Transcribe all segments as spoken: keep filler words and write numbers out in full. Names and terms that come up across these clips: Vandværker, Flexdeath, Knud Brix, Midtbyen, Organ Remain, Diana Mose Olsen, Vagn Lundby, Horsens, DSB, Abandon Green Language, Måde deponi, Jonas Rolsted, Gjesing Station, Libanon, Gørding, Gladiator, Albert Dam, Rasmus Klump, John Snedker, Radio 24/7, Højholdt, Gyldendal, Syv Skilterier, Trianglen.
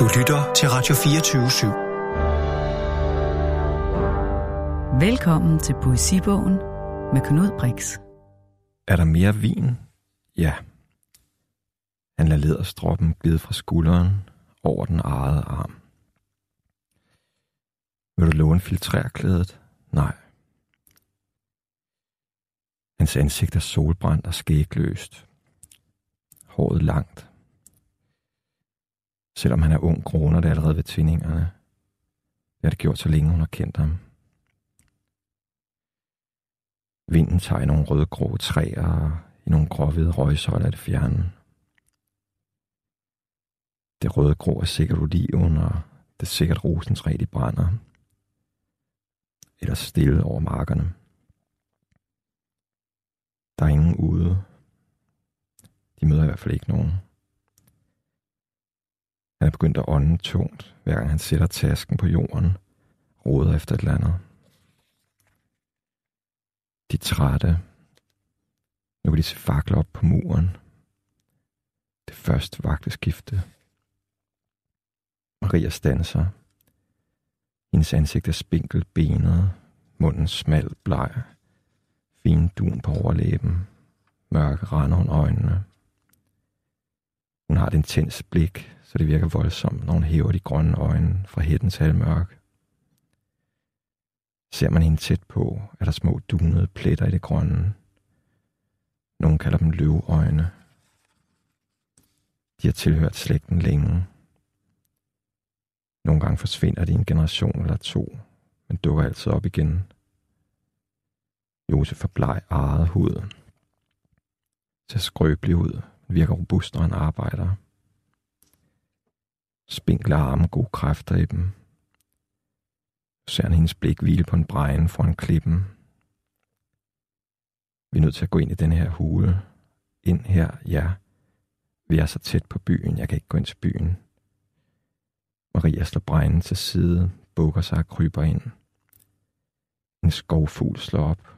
Du lytter til Radio fireogtyve syv. Velkommen til Poesibogen med Knud Brix. Er der mere vin? Ja. Han lader læderstroppen glide fra skulderen over den arrede arm. Vil du låne filtrerklædet? Nej. Hans ansigt er solbrændt og skægløst. Håret langt. Selvom han er ung, groner det allerede ved tvindingerne. Det har det gjort, så længe hun har kendt ham. Vinden tager i nogle rødgrå træer og i nogle gråhvide røgsøjler af det fjerne. Det rødgrå er sikkert oliven, og det er sikkert rosentræ, de brænder. Eller stille over markerne. Der er ingen ude. De møder i hvert fald ikke nogen. Han er begyndt at ånde tungt, hver gang han sætter tasken på jorden, roder efter et eller andet. De er trætte. Nu kan de se fakler op på muren. Det første vagteskifte. Maria standser. Hendes ansigt er spinkelt benet, munden smal bleg, fin dun på overlæben, mørke render under øjnene. Hun har et intens blik, så det virker voldsomt, når hun hæver de grønne øjne fra hættens halvmørk. Ser man hende tæt på, er der små dunede pletter i det grønne. Nogle kalder dem løveøjne. De har tilhørt slægten længe. Nogle gange forsvinder de en generation eller to, men dukker altid op igen. Josef er bleg arret hud. Ser skrøbelig ud, virker robust, når han arbejder. Spinkler arme, gode kræfter i dem. Så ser han hendes blik hvile på en bregne foran klippen. Vi er nødt til at gå ind i den her hule. Ind her, ja. Vi er så tæt på byen, jeg kan ikke gå ind til byen. Maria slår bregnen til side, bukker sig og kryber ind. En skovfugl slår op.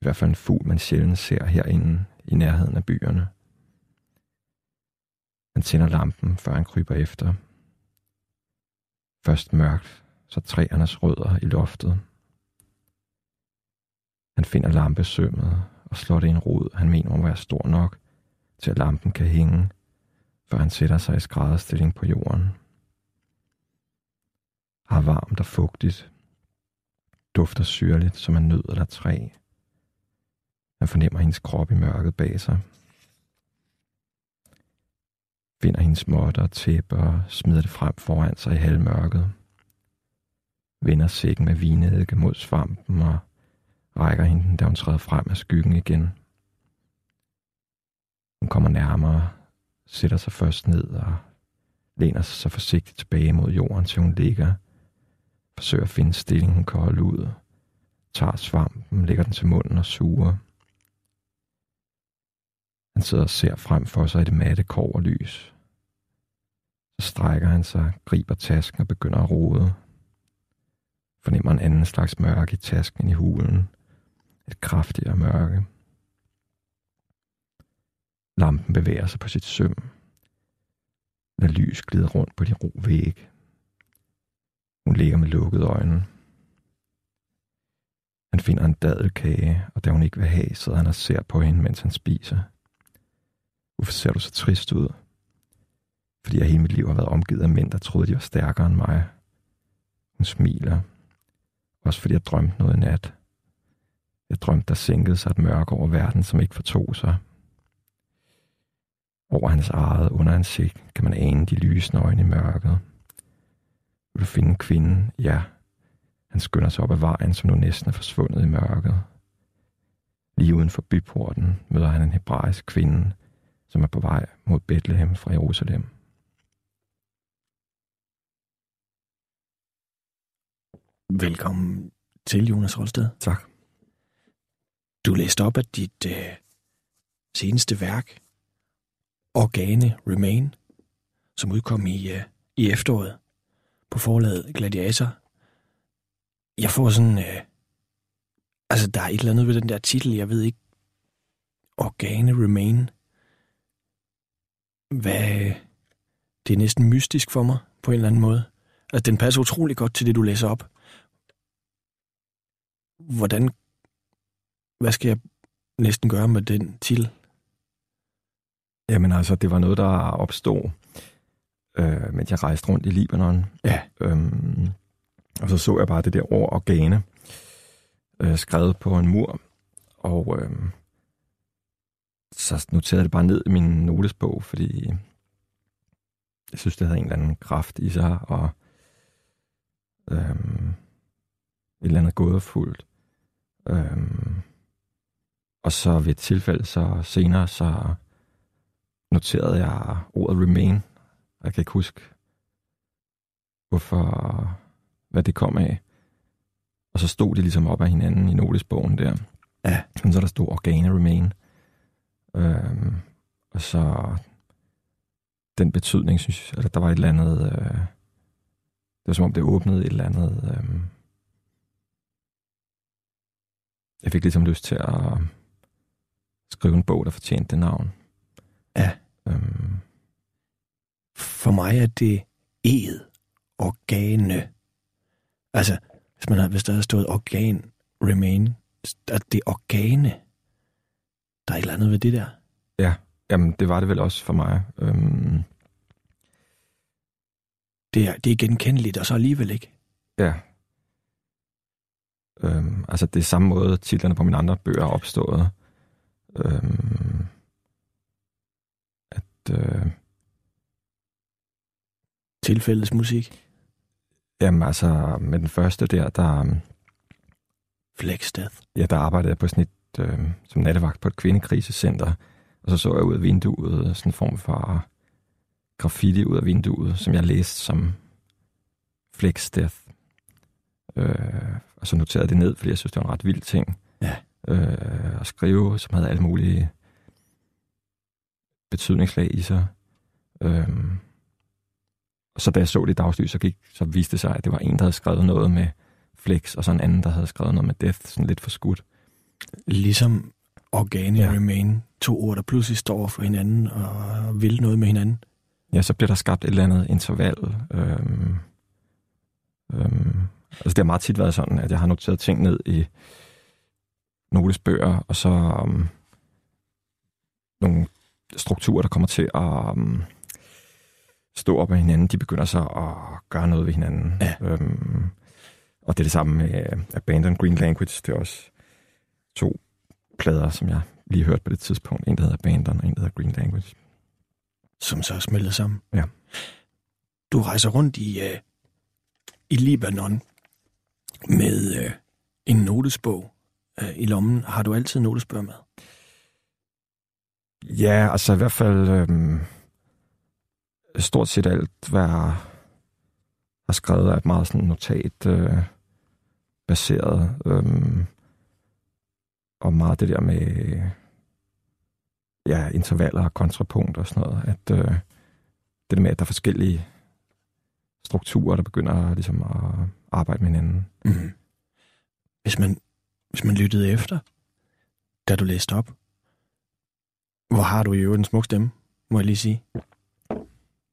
I hvert fald en fugl, man sjældent ser herinde i nærheden af byerne. Han tænder lampen, før han kryber efter. Først mørkt, så træernes rødder i loftet. Han finder lampesømmet og slår det i en rod, han mener må være stor nok, til at lampen kan hænge, før han sætter sig i skrædderstilling på jorden. Har varmt og fugtigt. Dufter syrligt, som en nød eller træ. Han fornemmer hendes krop i mørket bag sig. Finder hendes måtter og tæpper og smider det frem foran sig i halvmørket. Vender sækken med vinedike mod svampen og rækker hende, da hun træder frem af skyggen igen. Hun kommer nærmere, sætter sig først ned og læner sig så forsigtigt tilbage mod jorden, til hun ligger. Forsøger at finde stilling, hun kan holde ud. Tager svampen, lægger den til munden og suger. Han sidder og ser frem for sig i det matte kobberlys. Så strækker han sig, griber tasken og begynder at rode. Fornemmer en anden slags mørke i tasken i hulen. Et kraftigere mørke. Lampen bevæger sig på sit søm. Lader lys glider rundt på de ro væg. Hun ligger med lukkede øjne. Han finder en dadelkage, og da hun ikke vil have, sidder han og ser på hende, mens han spiser. Hvorfor ser du så trist ud? Fordi jeg hele mit liv har været omgivet af mænd, der troede, de var stærkere end mig. Hun smiler. Også fordi jeg drømte noget i nat. Jeg drømte, der sænkede sig et mørke over verden, som ikke fortog sig. Over hans eget underansigt kan man ane de lysende øjne i mørket. Vil du finde kvinden? Ja. Han skynder sig op ad vejen, som nu næsten er forsvundet i mørket. Lige uden for byporten møder han en hebraisk kvinde, som er på vej mod Bethlehem fra Jerusalem. Velkommen til, Jonas Rolsted. Tak. Du læste op af dit øh, seneste værk, Organ Remain, som udkom i, øh, i efteråret på forlaget Gladiator. Jeg får sådan... Øh, altså, der er et eller andet ved den der titel, jeg ved ikke. Organ Remain. Hvad, det er næsten mystisk for mig, på en eller anden måde. Altså, den passer utrolig godt til det, du læser op. Hvordan, hvad skal jeg næsten gøre med den titel? Jamen altså, det var noget, der opstod, øh, mens jeg rejste rundt i Libanon. Ja. Øhm, og så så jeg bare det der ord organe, øh, skrevet på en mur, og øh, så noterede det bare ned i min notesbog, fordi jeg synes, det havde en eller anden kraft i sig, og øhm, et eller andet gådefuldt. Øhm, og så ved et tilfælde, så senere, så noterede jeg ordet remain. Jeg kan ikke huske, hvorfor, hvad det kom af. Og så stod det ligesom op af hinanden i notesbogen der. Ja. Så der stod organ remain. Øhm, og så den betydning, synes jeg, der var et eller andet, øh, det var som om det åbnede et eller andet, øh, jeg fik ligesom lyst til at skrive en bog, der fortjente det navn. Ja. Øhm. For mig er det ed, organe. Altså, hvis, man havde, hvis der havde stået organ, remain, at det er organe. Der er et eller andet ved det der. Ja. Jamen, det var det vel også for mig. Øhm... Det, er, det er genkendeligt, og så alligevel ikke. Ja. Øhm, altså, det er samme måde, titlerne på mine andre bøger er opstået. Øhm... At, øh... Tilfældes musik? Jamen, altså, med den første der, der... Flexdeath. Ja, der arbejdede jeg på sådan et, øh, som nattevagt på et kvindekrisecenter. Og så så jeg ud af vinduet sådan en form for graffiti ud af vinduet, som jeg læste som Flexdeath. Øh, og så noterede det ned, fordi jeg synes, det var en ret vild ting ja. øh, at skrive, som havde alle mulige betydningslag i sig. Øh, og så da jeg så det i dagslys, så, gik, så viste det sig, at det var en, der havde skrevet noget med flex, og så en anden, der havde skrevet noget med death, sådan lidt for skudt. Ligesom organ ja. Remain. To ord, der pludselig står for hinanden og vil noget med hinanden. Ja, så bliver der skabt et eller andet interval. Øhm, øhm, altså, det har meget tit været sådan, at jeg har noteret ting ned i notesbøger, og så um, nogle strukturer, der kommer til at um, stå op ad hinanden, de begynder så at gøre noget ved hinanden. Ja. Øhm, og det er det samme med Abandon Green Language. Det er også to plader, som jeg lige hørt på det tidspunkt. En, der hedder Abandon, og en, der hedder Green Language. Som så er smeltet sammen. Ja. Du rejser rundt i, øh, i Libanon med øh, en notesbog øh, i lommen. Har du altid notesbøger med? Ja, altså i hvert fald øh, stort set alt, hvad jeg har skrevet, er et meget sådan notat øh, baseret øh, og meget det der med ja, intervaller og kontrapunkt og sådan noget, at øh, det der med, at der er forskellige strukturer, der begynder ligesom at arbejde med hinanden. Mm. Hvis man, hvis man lyttede efter, da du læste op, hvor har du i øvrigt en smuk stemme, må jeg lige sige.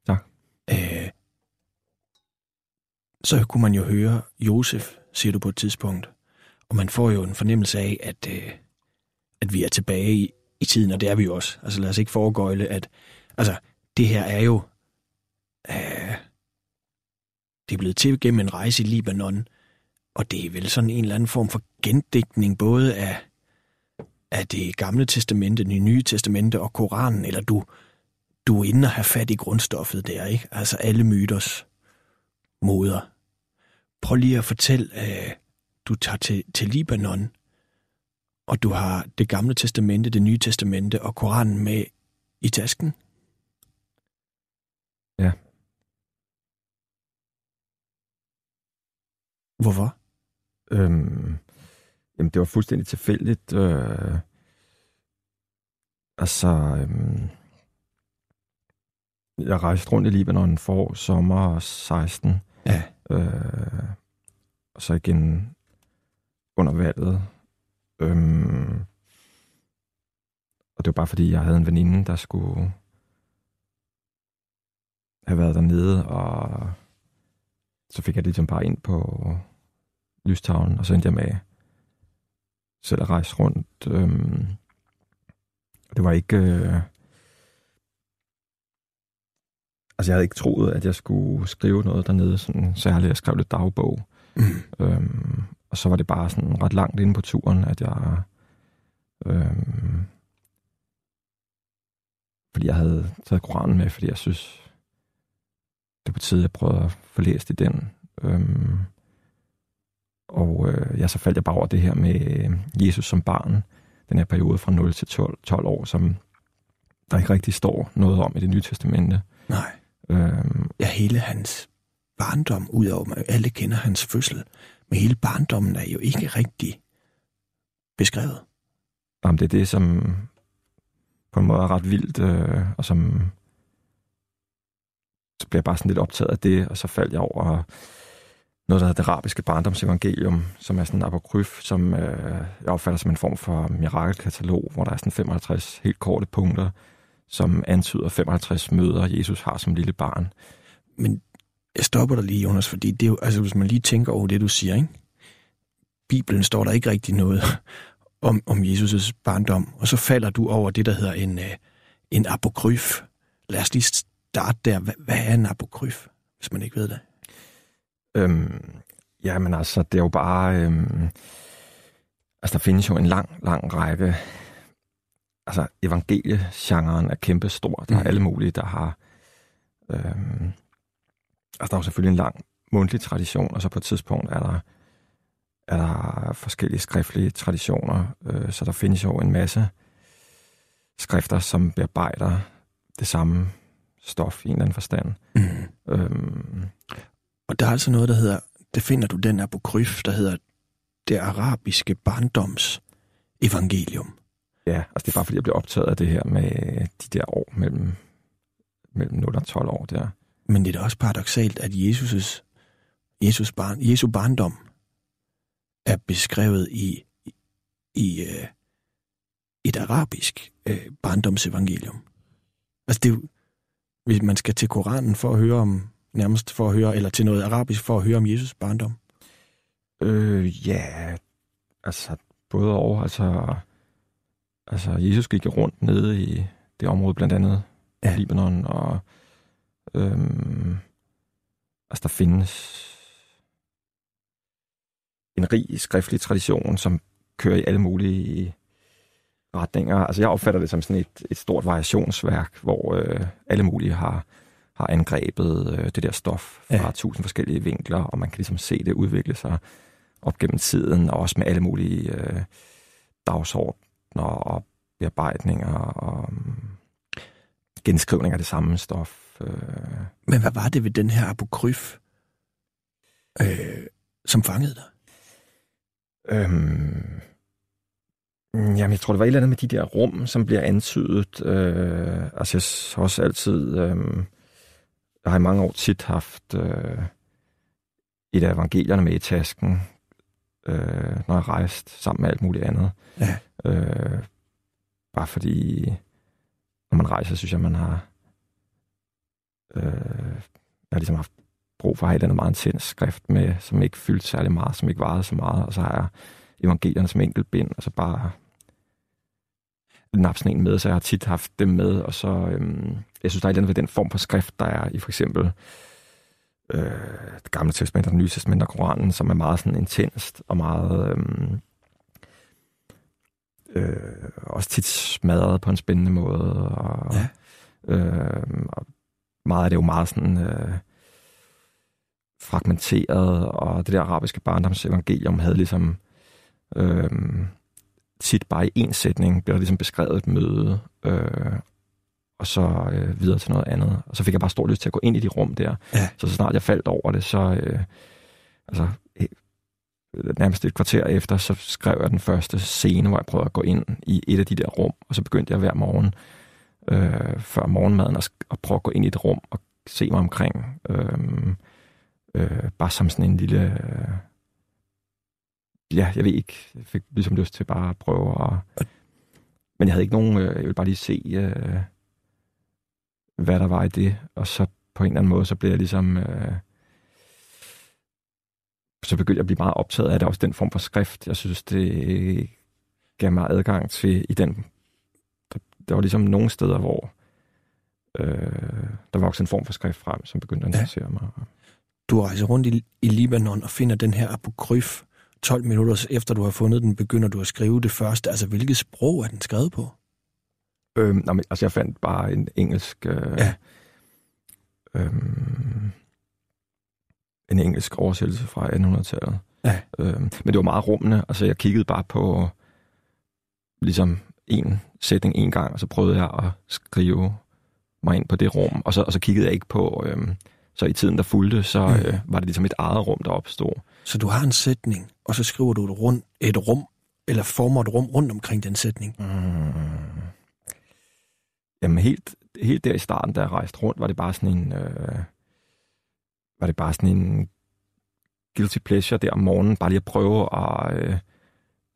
Tak. Æh, så kunne man jo høre Josef, siger du på et tidspunkt, og man får jo en fornemmelse af, at, øh, at vi er tilbage i, i tiden, og det er vi jo også. Altså lad os ikke foregøjle, at altså, det her er jo... Øh, det er blevet til gennem en rejse i Libanon, og det er vel sådan en eller anden form for gendigtning, både af, af det gamle testamente, det nye testamente og Koranen, eller du, du er inde og har fat i grundstoffet der, ikke? Altså alle myters moder. Prøv lige at fortælle... Øh, du tager til, til Libanon, og du har det gamle testamente, det nye testamente og Koranen med i tasken? Ja. Hvorfor? Øhm, jamen, det var fuldstændig tilfældigt. Øh, altså, øh, jeg rejste rundt i Libanon for sommer seksten. Ja. Øh, og så igen... under valget. Øhm, og det var bare fordi, jeg havde en veninde, der skulle have været dernede, og så fik jeg ligesom bare ind på lystavlen, og så endte jeg med selv at rejse rundt. Øhm, det var ikke... Øh, altså, jeg havde ikke troet, at jeg skulle skrive noget dernede, sådan særligt. Jeg skrev lidt dagbog. Mm. Øhm, og så var det bare sådan ret langt inde på turen, at jeg... Øhm, fordi jeg havde taget Koranen med, fordi jeg synes... Det var på tide, jeg prøvede at få læst i den. Øhm, og øh, ja, så faldt jeg bare over det her med Jesus som barn. Den her periode fra nul til tolv år, som der ikke rigtig står noget om i Det Nye Testamente. Nej. Øhm, ja, hele hans barndom, udover at alle kender hans fødsel, men hele barndommen er jo ikke rigtig beskrevet. Jamen, det er det, som på en måde er ret vildt, øh, og som... Så blev jeg bare sådan lidt optaget af det, og så faldt jeg over noget, der hedder Det Arabiske Barndomsevangelium, som er sådan en apokryf, som øh, jeg opfatter som en form for mirakelkatalog, hvor der er sådan femoghalvtreds helt korte punkter, som antyder femoghalvtreds møder, Jesus har som lille barn. Men jeg stopper dig lige, Jonas, fordi det er jo, altså, hvis man lige tænker over det, du siger, ikke? Bibelen står der ikke rigtig noget om, om Jesus' barndom, og så falder du over det, der hedder en, en apokryf. Lad os lige start der. Hvad er en apokryf, hvis man ikke ved det? Øhm, ja, men altså, det er jo bare... Øhm, altså, der findes jo en lang, lang række... Altså, evangeliegenren er kæmpestor. Der er alle mulige, der har... Øhm, altså, der er jo selvfølgelig en lang mundtlig tradition, og så på et tidspunkt er der, er der forskellige skriftlige traditioner. Øh, så der findes jo en masse skrifter, som bearbejder det samme stof i en eller anden forstand. Mm. Øhm. Og der er altså noget, der hedder, det finder du den apokryf, der hedder Det Arabiske Barndoms Evangelium. Ja, altså det er bare fordi, jeg blev optaget af det her med de der år mellem, mellem nul og tolv år der. Men det er da også paradoksalt, at Jesus' Jesus barn, Jesu barndom er beskrevet i, i øh, et arabisk øh, barndomsevangelium. Altså det er jo, hvis man skal til Koranen for at høre om, nærmest for at høre, eller til noget arabisk for at høre om Jesus' barndom? Øh, ja, altså både over, altså, altså Jesus gik rundt nede i det område, blandt andet ja. Libanon, og øhm, altså der findes en rig skriftlig tradition, som kører i alle mulige retninger. Altså jeg opfatter det som sådan et, et stort variationsværk, hvor øh, alle mulige har, har angrebet øh, det der stof fra ja. tusind forskellige vinkler, og man kan ligesom se det udvikle sig op gennem tiden, og også med alle mulige øh, dagsordner og bearbejdninger og øh, genskrivninger af det samme stof. Øh. Men hvad var det ved den her apokryf, øh, som fangede dig? Øhm... Jamen, jeg tror, det var et eller andet med de der rum, som bliver antydet. Øh, altså, jeg har også altid... Øh, jeg har i mange år tit haft øh, et af evangelierne med i tasken, øh, når jeg rejste sammen med alt muligt andet. Ja. Øh, bare fordi, når man rejser, synes jeg, man har... Øh, jeg har ligesom haft brug for at have et eller andet meget intens skrift med, som ikke fyldte særlig meget, som ikke varede så meget, og så har jeg evangelierne som enkeltbind, og så bare nappe sådan en med, så jeg har tit haft dem med, og så, øhm, jeg synes, der er et eller andet ved den form for skrift, der er i for eksempel øh, Det Gamle Testament og Det Nye Testament og Koranen, som er meget sådan intenst, og meget øhm, øh, også tit smadret på en spændende måde, og, ja. øh, og meget af det er jo meget sådan... Øh, fragmenteret, og det der arabiske barndomsevangelium havde ligesom Øhm, tit bare i en sætning blev der ligesom beskrevet et møde, øh, og så øh, videre til noget andet. Og så fik jeg bare stor lyst til at gå ind i de rum der. Ja. Så så snart jeg faldt over det, så øh, altså øh, nærmest et kvarter efter, så skrev jeg den første scene, hvor jeg prøvede at gå ind i et af de der rum, og så begyndte jeg hver morgen øh, før morgenmaden at, at prøve at gå ind i et rum og se mig omkring. Øh, øh, bare som sådan en lille... Øh, Ja, jeg ved ikke. Jeg fik ligesom lyst til bare at prøve at... Men jeg havde ikke nogen... Jeg ville bare lige se, hvad der var i det. Og så på en eller anden måde, så bliver jeg ligesom... Øh, så begyndte jeg at blive meget optaget af det, også den form for skrift. Jeg synes, det gav mig adgang til i den... Der, der var ligesom nogle steder, hvor øh, der var også en form for skrift frem, som begyndte at interessere ja. mig. Du rejser rundt i, i Libanon og finder den her apokryf. tolv minutter efter du har fundet den, begynder du at skrive det første. Altså, hvilket sprog er den skrevet på? Øhm, nej, men, altså, jeg fandt bare en engelsk... Øh, ja. øhm, en engelsk oversættelse fra attenhundredetallet. Ja. Øhm, men det var meget rummende. Altså, jeg kiggede bare på ligesom en sætning en gang, og så prøvede jeg at skrive mig ind på det rum. Og så, og så kiggede jeg ikke på... Øhm, så i tiden, der fulgte, så mm. øh, var det ligesom et eget rum, der opstod. Så du har en sætning, og så skriver du et, rund, et rum, eller former et rum rundt omkring den sætning? Mm. Jamen, helt, helt der i starten, da jeg rejste rundt, var det bare sådan en... Øh, var det bare sådan en guilty pleasure der om morgenen, bare lige at prøve at øh,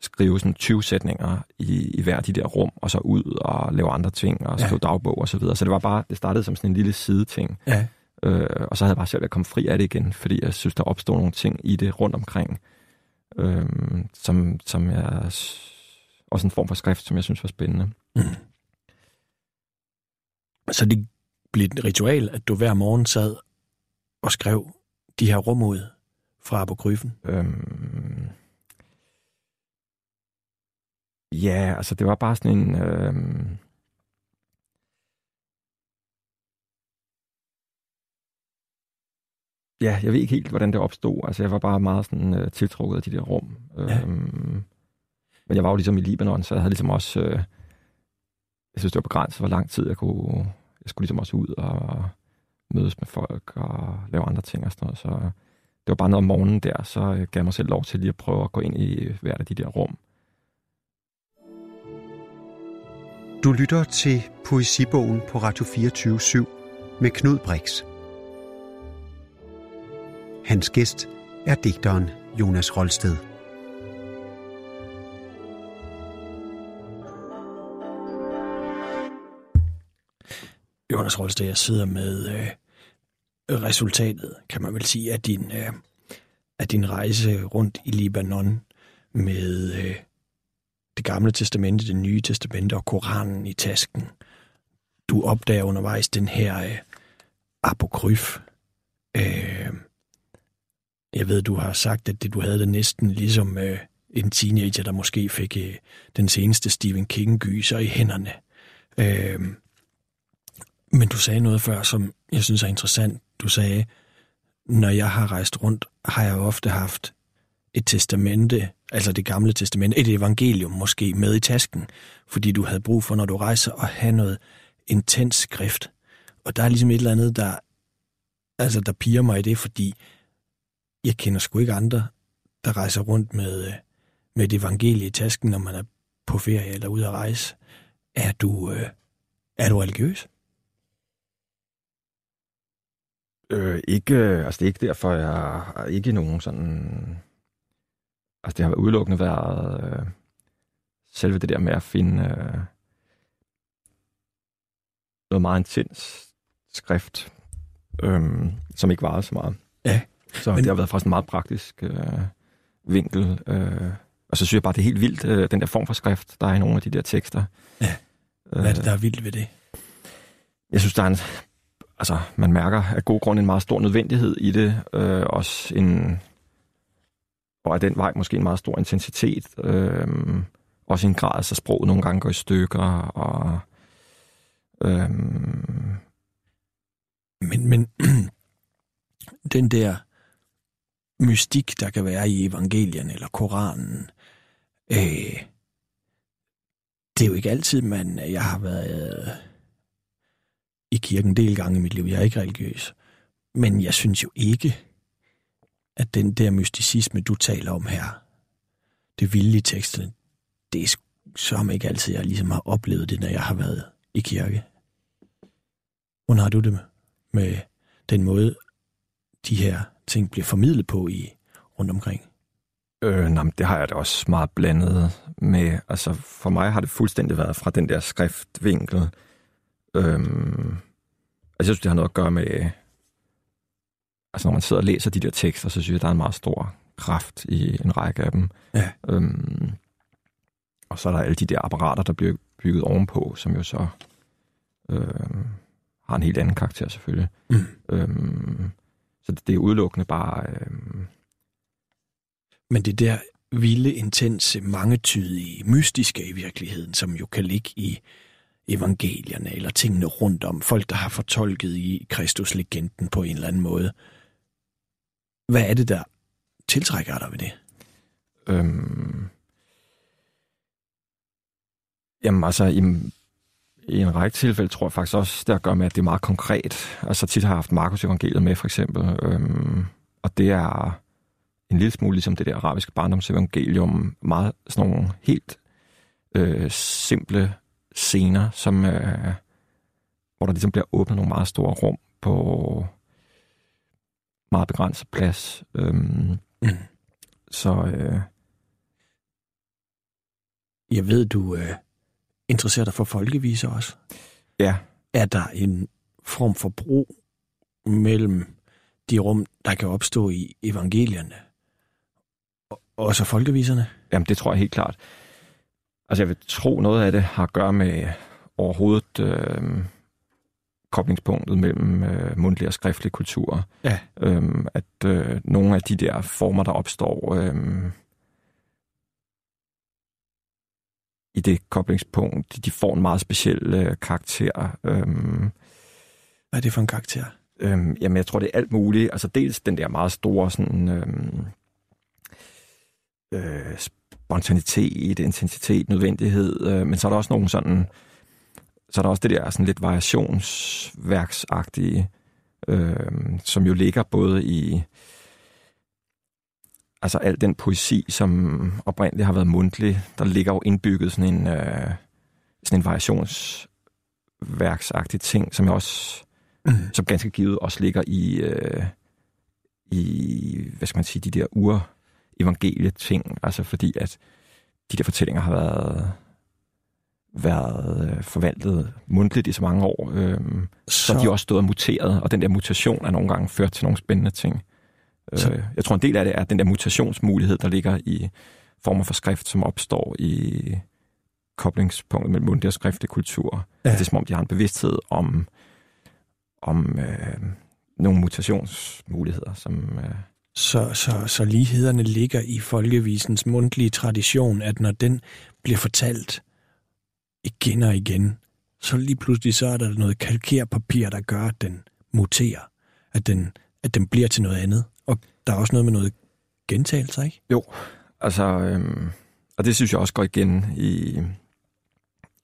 skrive sådan tyve sætninger i, i hver de der rum, og så ud og lave andre ting, og skrive ja. dagbog og så videre. Så det var bare... Det startede som sådan en lille sideting. Ja. Øh, og så havde jeg bare selv været kommet fri af det igen, fordi jeg synes, der opstod nogle ting i det rundt omkring, øh, som, som jeg... Også en form for skrift, som jeg synes var spændende. Mm. Så det blev et ritual, at du hver morgen sad og skrev de her rum ud fra apokryfen? Øhm, ja, altså det var bare sådan en... Øhm, Ja, jeg ved ikke helt, hvordan det opstod. Altså, jeg var bare meget sådan, øh, tiltrukket af de der rum. Ja. Øhm, men jeg var jo ligesom i Libanon, så jeg havde ligesom også... Øh, jeg synes, det var begrænset, hvor lang tid jeg kunne... Jeg skulle ligesom også ud og mødes med folk og lave andre ting og sådan noget. Så det var bare noget om morgenen der, så gav jeg mig selv lov til lige at prøve at gå ind i hvert af de der rum. Du lytter til Poesibogen på Radio fireogtyve syv med Knud Brix. Hans gæst er digteren Jonas Rolsted. Jonas Rolsted, jeg sidder med øh, resultatet, kan man vel sige, af din, øh, af din rejse rundt i Libanon med øh, det gamle testamente, det nye testamente og Koranen i tasken. Du opdager undervejs den her øh, apokryf. Øh, Jeg ved, du har sagt, at det, du havde det næsten ligesom øh, en teenager, der måske fik øh, den seneste Stephen King-gyser i hænderne. Øh, men du sagde noget før, som jeg synes er interessant. Du sagde, når jeg har rejst rundt, har jeg ofte haft et testamente, altså det gamle testamente, et evangelium måske med i tasken, fordi du havde brug for, når du rejser, at have noget intens skrift. Og der er ligesom et eller andet, der, altså, der piger mig i det, fordi jeg kender sgu ikke andre, der rejser rundt med, med et evangelie i tasken, når man er på ferie eller ude at rejse. Er du, øh, er du religiøs? Øh, ikke, altså det er ikke derfor, jeg har ikke nogen sådan... Altså det har udelukkende været øh, selve det der med at finde øh, noget meget intens skrift, øh, som ikke varede så meget. Ja. Så men... det har været fra sådan en meget praktisk øh, vinkel. Øh, og så synes jeg bare, det er helt vildt, øh, den der form for skrift, der er i nogle af de der tekster. Ja. Hvad er det, der er vildt ved det? Jeg synes, der er en... Altså, man mærker af god grund en meget stor nødvendighed i det. Øh, også en... Og af den vej måske en meget stor intensitet. Øh, også i en grad, så sproget nogle gange går i stykker. Og, øh, men, men den der... mystik, der kan være i evangelierne eller Koranen. Øh, det er jo ikke altid, man... Jeg har været øh, i kirken en del gange i mit liv. Jeg er ikke religiøs. Men jeg synes jo ikke, at den der mysticisme, du taler om her, det vilde i teksten, det er som ikke altid, jeg ligesom har oplevet det, når jeg har været i kirke. Hvordan har du det med, med den måde, de her ting bliver formidlet på i rundt omkring? Øh, nej, det har jeg da også meget blandet med. Altså, for mig har det fuldstændig været fra den der skriftvinkel. Øhm, altså, jeg synes, det har noget at gøre med altså når man sidder og læser de der tekster, så synes jeg, at der er en meget stor kraft i en række af dem. Ja. Øhm, og så er der alle de der apparater, der bliver bygget ovenpå, som jo så øhm, har en helt anden karakter selvfølgelig. Mm. Øhm, så det er udelukkende bare... Øhm... Men det der vilde, intense, mangetydige, mystiske i virkeligheden, som jo kan ligge i evangelierne eller tingene rundt om, folk, der har fortolket i Kristus-legenden på en eller anden måde. Hvad er det, der tiltrækker dig ved det? Øhm... Jamen altså, i, i en række tilfælde tror jeg faktisk også, det har at gøre med, at det er meget konkret. Altså tit har jeg haft Markus evangeliet med, for eksempel. Øhm, og det er en lille smule ligesom det der arabiske barndomsevangelium. Meget sådan nogle helt øh, simple scener, som, øh, hvor der ligesom bliver åbnet nogle meget store rum på meget begrænset plads. Øhm, mm. Så... Øh, jeg ved, du... Øh... Interesserer dig for folkeviser også? Ja. Er der en form for bro mellem de rum, der kan opstå i evangelierne, og så folkeviserne? Jamen, det tror jeg helt klart. Altså, jeg vil tro, noget af det har at gøre med overhovedet øh, koblingspunktet mellem øh, mundtlige og skriftlige kulturer. Ja. Øhm, at øh, nogle af de der former, der opstår... Øh, i det koblingspunkt, de får en meget speciel øh, karakter. Øhm, Hvad er det for en karakter? Øhm, jamen, jeg tror, det er alt muligt. Altså, dels den der meget store sådan, øhm, øh, spontanitet, intensitet, nødvendighed, øh, men så er der også nogle sådan, så er der også det der sådan lidt variationsværksagtige, øh, som jo ligger både i altså al den poesi, som oprindeligt har været mundtlig, der ligger jo indbygget sådan en, øh, sådan en variationsværksagtig ting, som også mm. som ganske givet også ligger i, øh, i hvad skal man sige, de der ur-evangelie-ting, altså fordi at de der fortællinger har været, været forvandlet mundtligt i så mange år, øh, så, så de også stået og muteret, og den der mutation er nogle gange ført til nogle spændende ting. Så. Jeg tror, en del af det er den der mutationsmulighed, der ligger i former for skrift, som opstår i koblingspunktet mellem mundtlig og skriftlig kultur. Ja. Det er som om, de har en bevidsthed om, om øh, nogle mutationsmuligheder. Som, øh... så, så, så lighederne ligger i folkevisens mundtlige tradition, at når den bliver fortalt igen og igen, så lige pludselig så er der noget kalkerpapir, der gør, at den muterer, at den at den bliver til noget andet. Og der er også noget med noget gentagelse, ikke? Jo, altså, øhm, og det synes jeg også går igen i,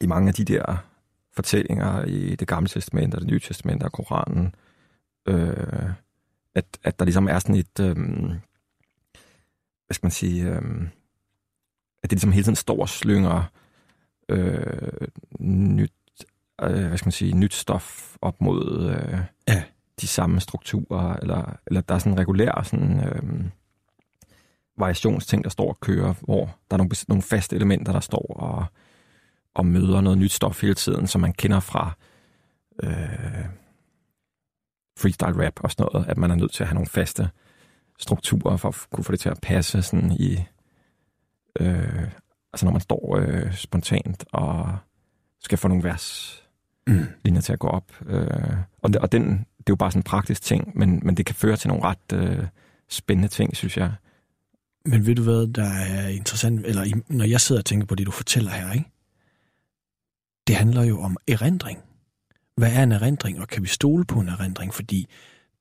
i mange af de der fortællinger i det gamle testament og det nye testament og Koranen, øh, at, at der ligesom er sådan et, øhm, hvad skal man sige, øhm, at det ligesom hele tiden står og slynger øh, nyt, øh, hvad skal man sige, nyt stof op mod... Øh, ja. De samme strukturer, eller, eller der er sådan en regulær sådan, øhm, variationsting, der står og kører, hvor der er nogle, nogle faste elementer, der står og, og møder noget nyt stof hele tiden, som man kender fra øh, freestyle rap og sådan noget, at man er nødt til at have nogle faste strukturer for at kunne få det til at passe sådan i... Øh, altså når man står øh, spontant og skal få nogle vers... Mm. linjer til at gå op. Øh, og og den, det er jo bare sådan en praktisk ting, men, men det kan føre til nogle ret øh, spændende ting, synes jeg. Men ved du hvad, der er interessant, eller når jeg sidder og tænker på det, du fortæller her, ikke? Det handler jo om erindring. Hvad er en erindring, og kan vi stole på en erindring? Fordi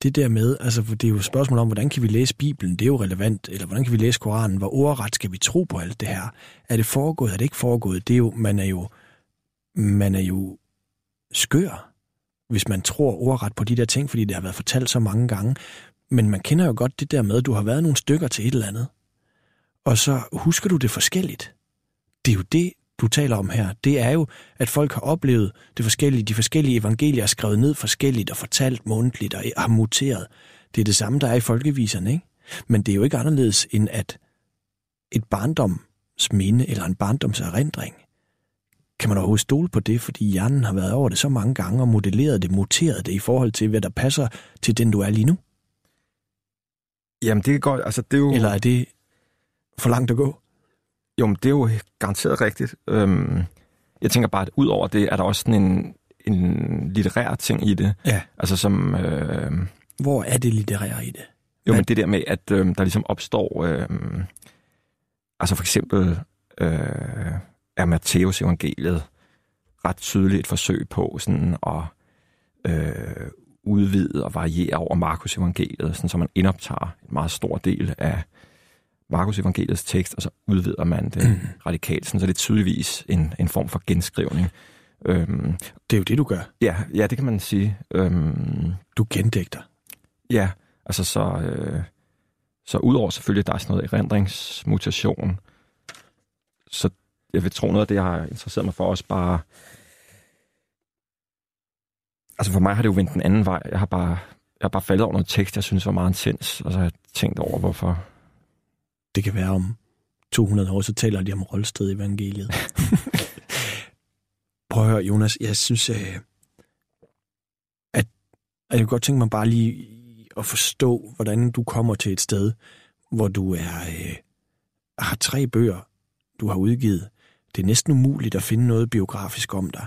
det der med, altså det er jo et spørgsmål om, hvordan kan vi læse Bibelen, det er jo relevant, eller hvordan kan vi læse Koranen, hvor ordret skal vi tro på alt det her? Er det foregået, er det ikke foregået? Det er jo, man er jo, man er jo skør, hvis man tror ordret på de der ting, fordi det har været fortalt så mange gange. Men man kender jo godt det der med, at du har været nogle stykker til et eller andet, og så husker du det forskelligt. Det er jo det, du taler om her. Det er jo, at folk har oplevet det forskellige. De forskellige evangelier er skrevet ned forskelligt og fortalt mundtligt og har muteret. Det er det samme, der er i folkeviserne, ikke? Men det er jo ikke anderledes, end at et barndomsminde eller en barndomserindring, kan man overhovedet stole på det, fordi hjernen har været over det så mange gange og modelleret det, muteret det i forhold til, hvad der passer til den, du er lige nu? Jamen, det kan godt, altså det er jo... Eller er det for langt at gå? Jo, men det er jo garanteret rigtigt. Øhm, jeg tænker bare, at ud over det, er der også sådan en, en litterær ting i det. Ja. Altså som... Øh... Hvor er det litterær i det? Jo, men det der med, at øh, der ligesom opstår... Øh... Altså for eksempel øh, er Matteus evangeliet ret tydeligt et forsøg på sådan at øh, udvide og variere over Markus evangeliet, sådan så man indoptager en meget stor del af Markus evangeliets tekst, og så udvider man det mm. radikalt, sådan så det er tydeligvis en, en form for genskrivning. Øhm, det er jo det, du gør. Ja, ja det kan man sige. Øhm, du gendægter. Ja, altså så... Øh, Så udover selvfølgelig, der er sådan noget erindringsmutation, så jeg vil tro noget af det, jeg har interesseret mig for, også bare... Altså for mig har det jo vendt den anden vej. Jeg har bare, jeg har bare faldet over noget tekst, jeg synes var meget intens, og så har jeg tænkt over, hvorfor... Det kan være om to hundrede år, så taler de om Rolsted-evangeliet. Prøv at høre, Jonas, jeg synes, at jeg kunne godt tænke mig bare lige... at forstå, hvordan du kommer til et sted, hvor du er, øh, har tre bøger, du har udgivet. Det er næsten umuligt at finde noget biografisk om dig.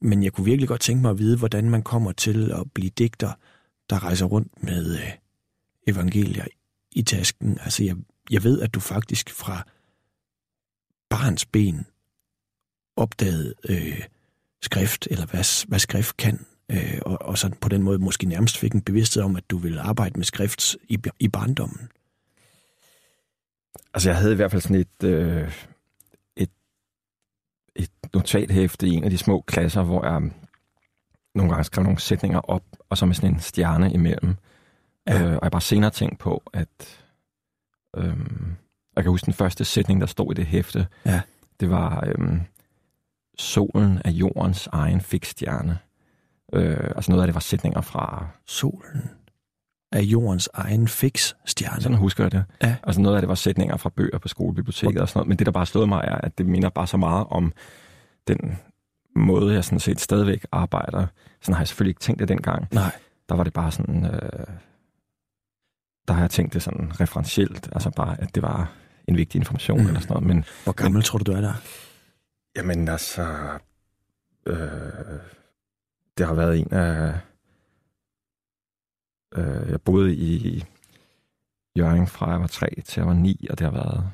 Men jeg kunne virkelig godt tænke mig at vide, hvordan man kommer til at blive digter, der rejser rundt med øh, evangelier i tasken. Altså, jeg, jeg ved, at du faktisk fra barns ben opdagede øh, skrift, eller hvad, hvad skrift kan. Øh, og, og så på den måde måske nærmest fik en bevidsthed om, at du ville arbejde med skrift i, i barndommen. Altså jeg havde i hvert fald sådan et, øh, et, et notathæfte i en af de små klasser, hvor jeg nogle gange skrev nogle sætninger op, og så med sådan en stjerne imellem. Ja. Øh, og jeg bare senere tænkte på, at øh, jeg kan huske den første sætning, der stod i det hæfte. Ja. Det var øh, solen er jordens egen fiksstjerne. Øh, altså noget af det var sætninger fra... Solen er jordens egen fiksstjerne. Sådan husker jeg det. Ja. Altså noget af det var sætninger fra bøger på skolebiblioteket og sådan noget. Men det, der bare stod mig, er, at det minder bare så meget om den måde, jeg sådan set stadigvæk arbejder. Sådan har jeg selvfølgelig ikke tænkt det dengang. Nej. Der var det bare sådan... Øh, der har jeg tænkt det sådan referentielt. Altså bare, at det var en vigtig information mm. eller sådan noget. Men, hvor gammel men, tror du, du er der? Jamen altså... Øh, Det har været en af... Øh, jeg boede i Hjørring fra jeg var tre til jeg var ni, og det har været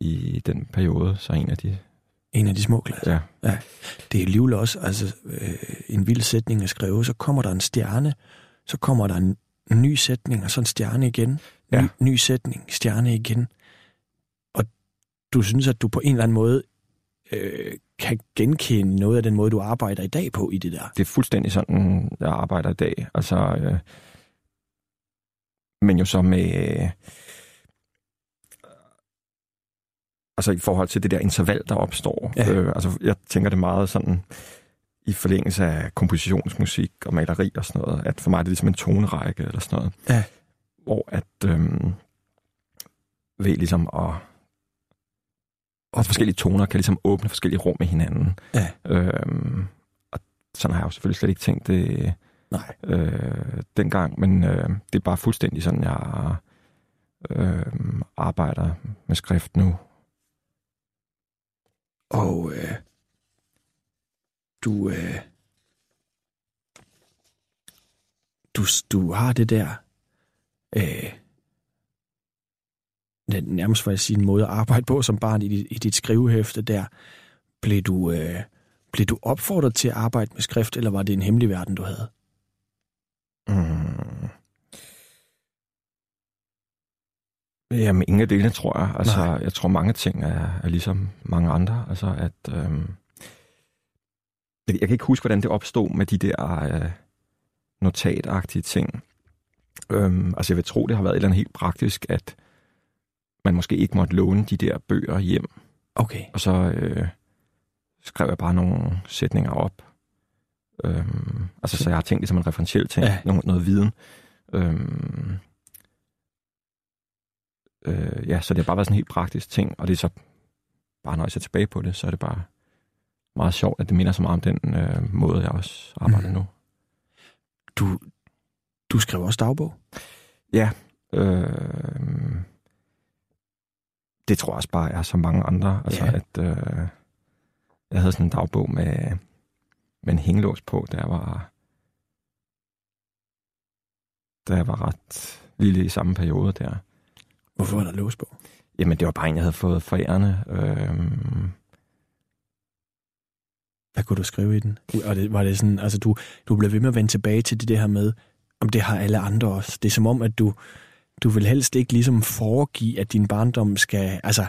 i den periode, så en af de... En af de små klasser? Ja. Ja. Det er livligt også, altså øh, en vild sætning at skrive, så kommer der en stjerne, så kommer der en ny sætning, og så en stjerne igen, ny, ja. ny sætning, stjerne igen. Og du synes, at du på en eller anden måde... Øh, kan genkende noget af den måde, du arbejder i dag på i det der. Det er fuldstændig sådan, jeg arbejder i dag. Altså, øh, men jo så med... Øh, altså i forhold til det der interval, der opstår. Ja. Øh, altså jeg tænker det meget sådan i forlængelse af kompositionsmusik og maleri og sådan noget, at for mig er det ligesom en tonerække eller sådan noget. Ja. Hvor at øh, ved ligesom at... Og forskellige toner kan ligesom åbne forskellige rum med hinanden. Ja. Øhm, og sådan har jeg jo selvfølgelig slet ikke tænkt det Nej. Øh, dengang, men øh, det er bare fuldstændig sådan, jeg øh, arbejder med skrift nu. Og øh, du, øh, du, du har det der... Øh, nærmest for at sige en måde at arbejde på som barn i dit, i dit skrivehæfte der, blev du, øh, blev du opfordret til at arbejde med skrift, eller var det en hemmelig verden, du havde? Mm. Jamen, ingen af delene, tror jeg. Altså, Nej. jeg tror, mange ting er, er ligesom mange andre. Altså, at... Øh, jeg kan ikke huske, hvordan det opstod med de der øh, notatagtige ting. Øh, altså, jeg vil tro, det har været et eller andet helt praktisk, at man måske ikke måtte låne de der bøger hjem. Okay. Og så øh, skrev jeg bare nogle sætninger op. Øhm, altså, okay. Så jeg har tænkt det som en referentiel ting. Ja. Noget, noget viden. Øhm, øh, ja, så det har bare været sådan en helt praktisk ting, og det er så bare, når jeg ser tilbage på det, så er det bare meget sjovt, at det minder så meget om den øh, måde, jeg også arbejder mm. nu. Du, du skrev også dagbog? Ja, Øh, det tror jeg også bare er så mange andre. Altså, yeah. at, øh, jeg havde sådan en dagbog med, med en hængelås på, der var... der var ret lille i samme periode der. Hvorfor var der lås på? Jamen, det var bare en, jeg havde fået forærende. Øhm... Hvad kunne du skrive i den? Og det, var det sådan, altså du, du blev ved med at vende tilbage til det, det her med, om det har alle andre også. Det er som om, at du, du vil helst ikke ligesom foregive, at din barndom skal, altså,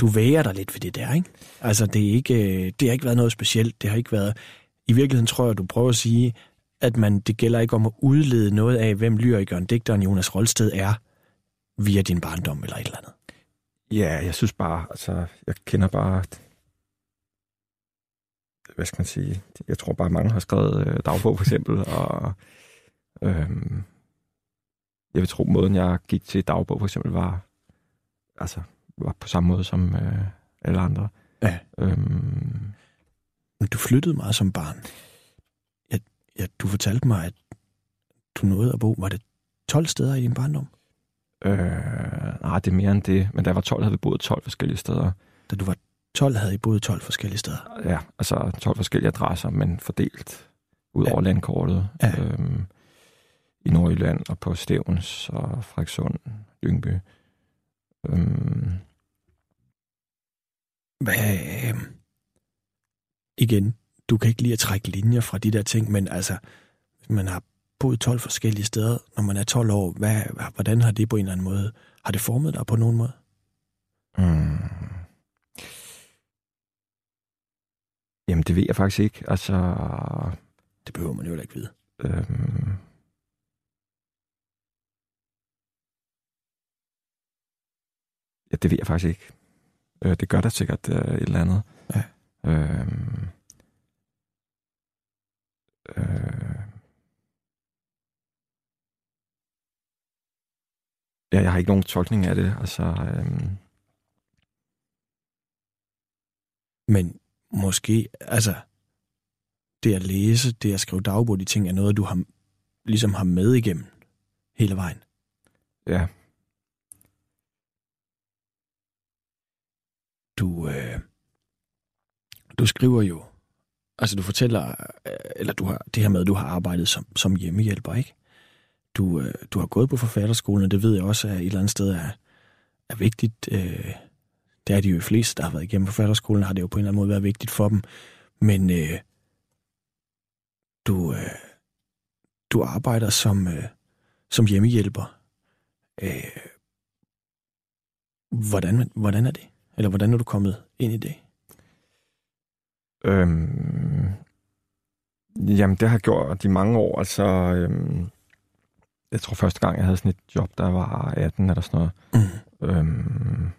du væger dig lidt ved det der, ikke? Altså, det er ikke, det har ikke været noget specielt. Det har ikke været, i virkeligheden tror jeg, du prøver at sige, at man, det gælder ikke om at udlede noget af, hvem lyrikeren, digteren Jonas Rolsted er, via din barndom eller et eller andet. Ja, jeg synes bare, altså, jeg kender bare, hvad skal man sige, jeg tror bare, mange har skrevet øh, dagbog for eksempel, og øhm, jeg vil tro, måden jeg gik til dagbog for eksempel var, altså, var på samme måde som øh, alle andre. Ja. Øhm, Men du flyttede meget som barn. Ja, du fortalte mig, at du nåede at bo, var det tolv steder i din barndom? Øh, nej, det er mere end det. Men da jeg var tolv, havde vi boet tolv forskellige steder. Da du var tolv, havde I boet tolv forskellige steder? Ja, altså tolv forskellige adresser, men fordelt ud ja. over landkortet. Ja. Øhm, I Nordjylland og på Stevns og Frederikssund, Lyngby. Øhm. Hvad? Igen? Du kan ikke lige at trække linjer fra de der ting, men altså, man har boet tolv forskellige steder, når man er tolv år. Hvad, hvordan har det på en eller anden måde, har det formet dig på nogen måde? Mm. Jamen, det ved jeg faktisk ikke. Altså, det behøver man jo ikke vide. Øhm... Ja, det ved jeg faktisk ikke. Det gør da sikkert et eller andet. Ja. Øhm... Øh... Ja, jeg har ikke nogen tolkning af det, altså. Øhm... Men måske, altså, det at læse, det at skrive dagbog, de ting er noget, du har ligesom har med igennem hele vejen. Ja. Du, øh... du skriver jo. Altså, du fortæller, eller du har, det her med, at du har arbejdet som, som hjemmehjælper, ikke? Du, du har gået på forfatterskolen, og det ved jeg også, at et eller andet sted er, er vigtigt. Det er de jo fleste, der har været igennem forfatterskolen, har det jo på en eller anden måde været vigtigt for dem. Men øh, du, øh, du arbejder som, øh, som hjemmehjælper. Øh, hvordan, hvordan er det? Eller hvordan er du kommet ind i det? Øhm, jamen, det har jeg gjort de mange år. Altså, øhm, jeg tror første gang, jeg havde sådan et job, der var atten eller sådan noget. Mm. Øhm,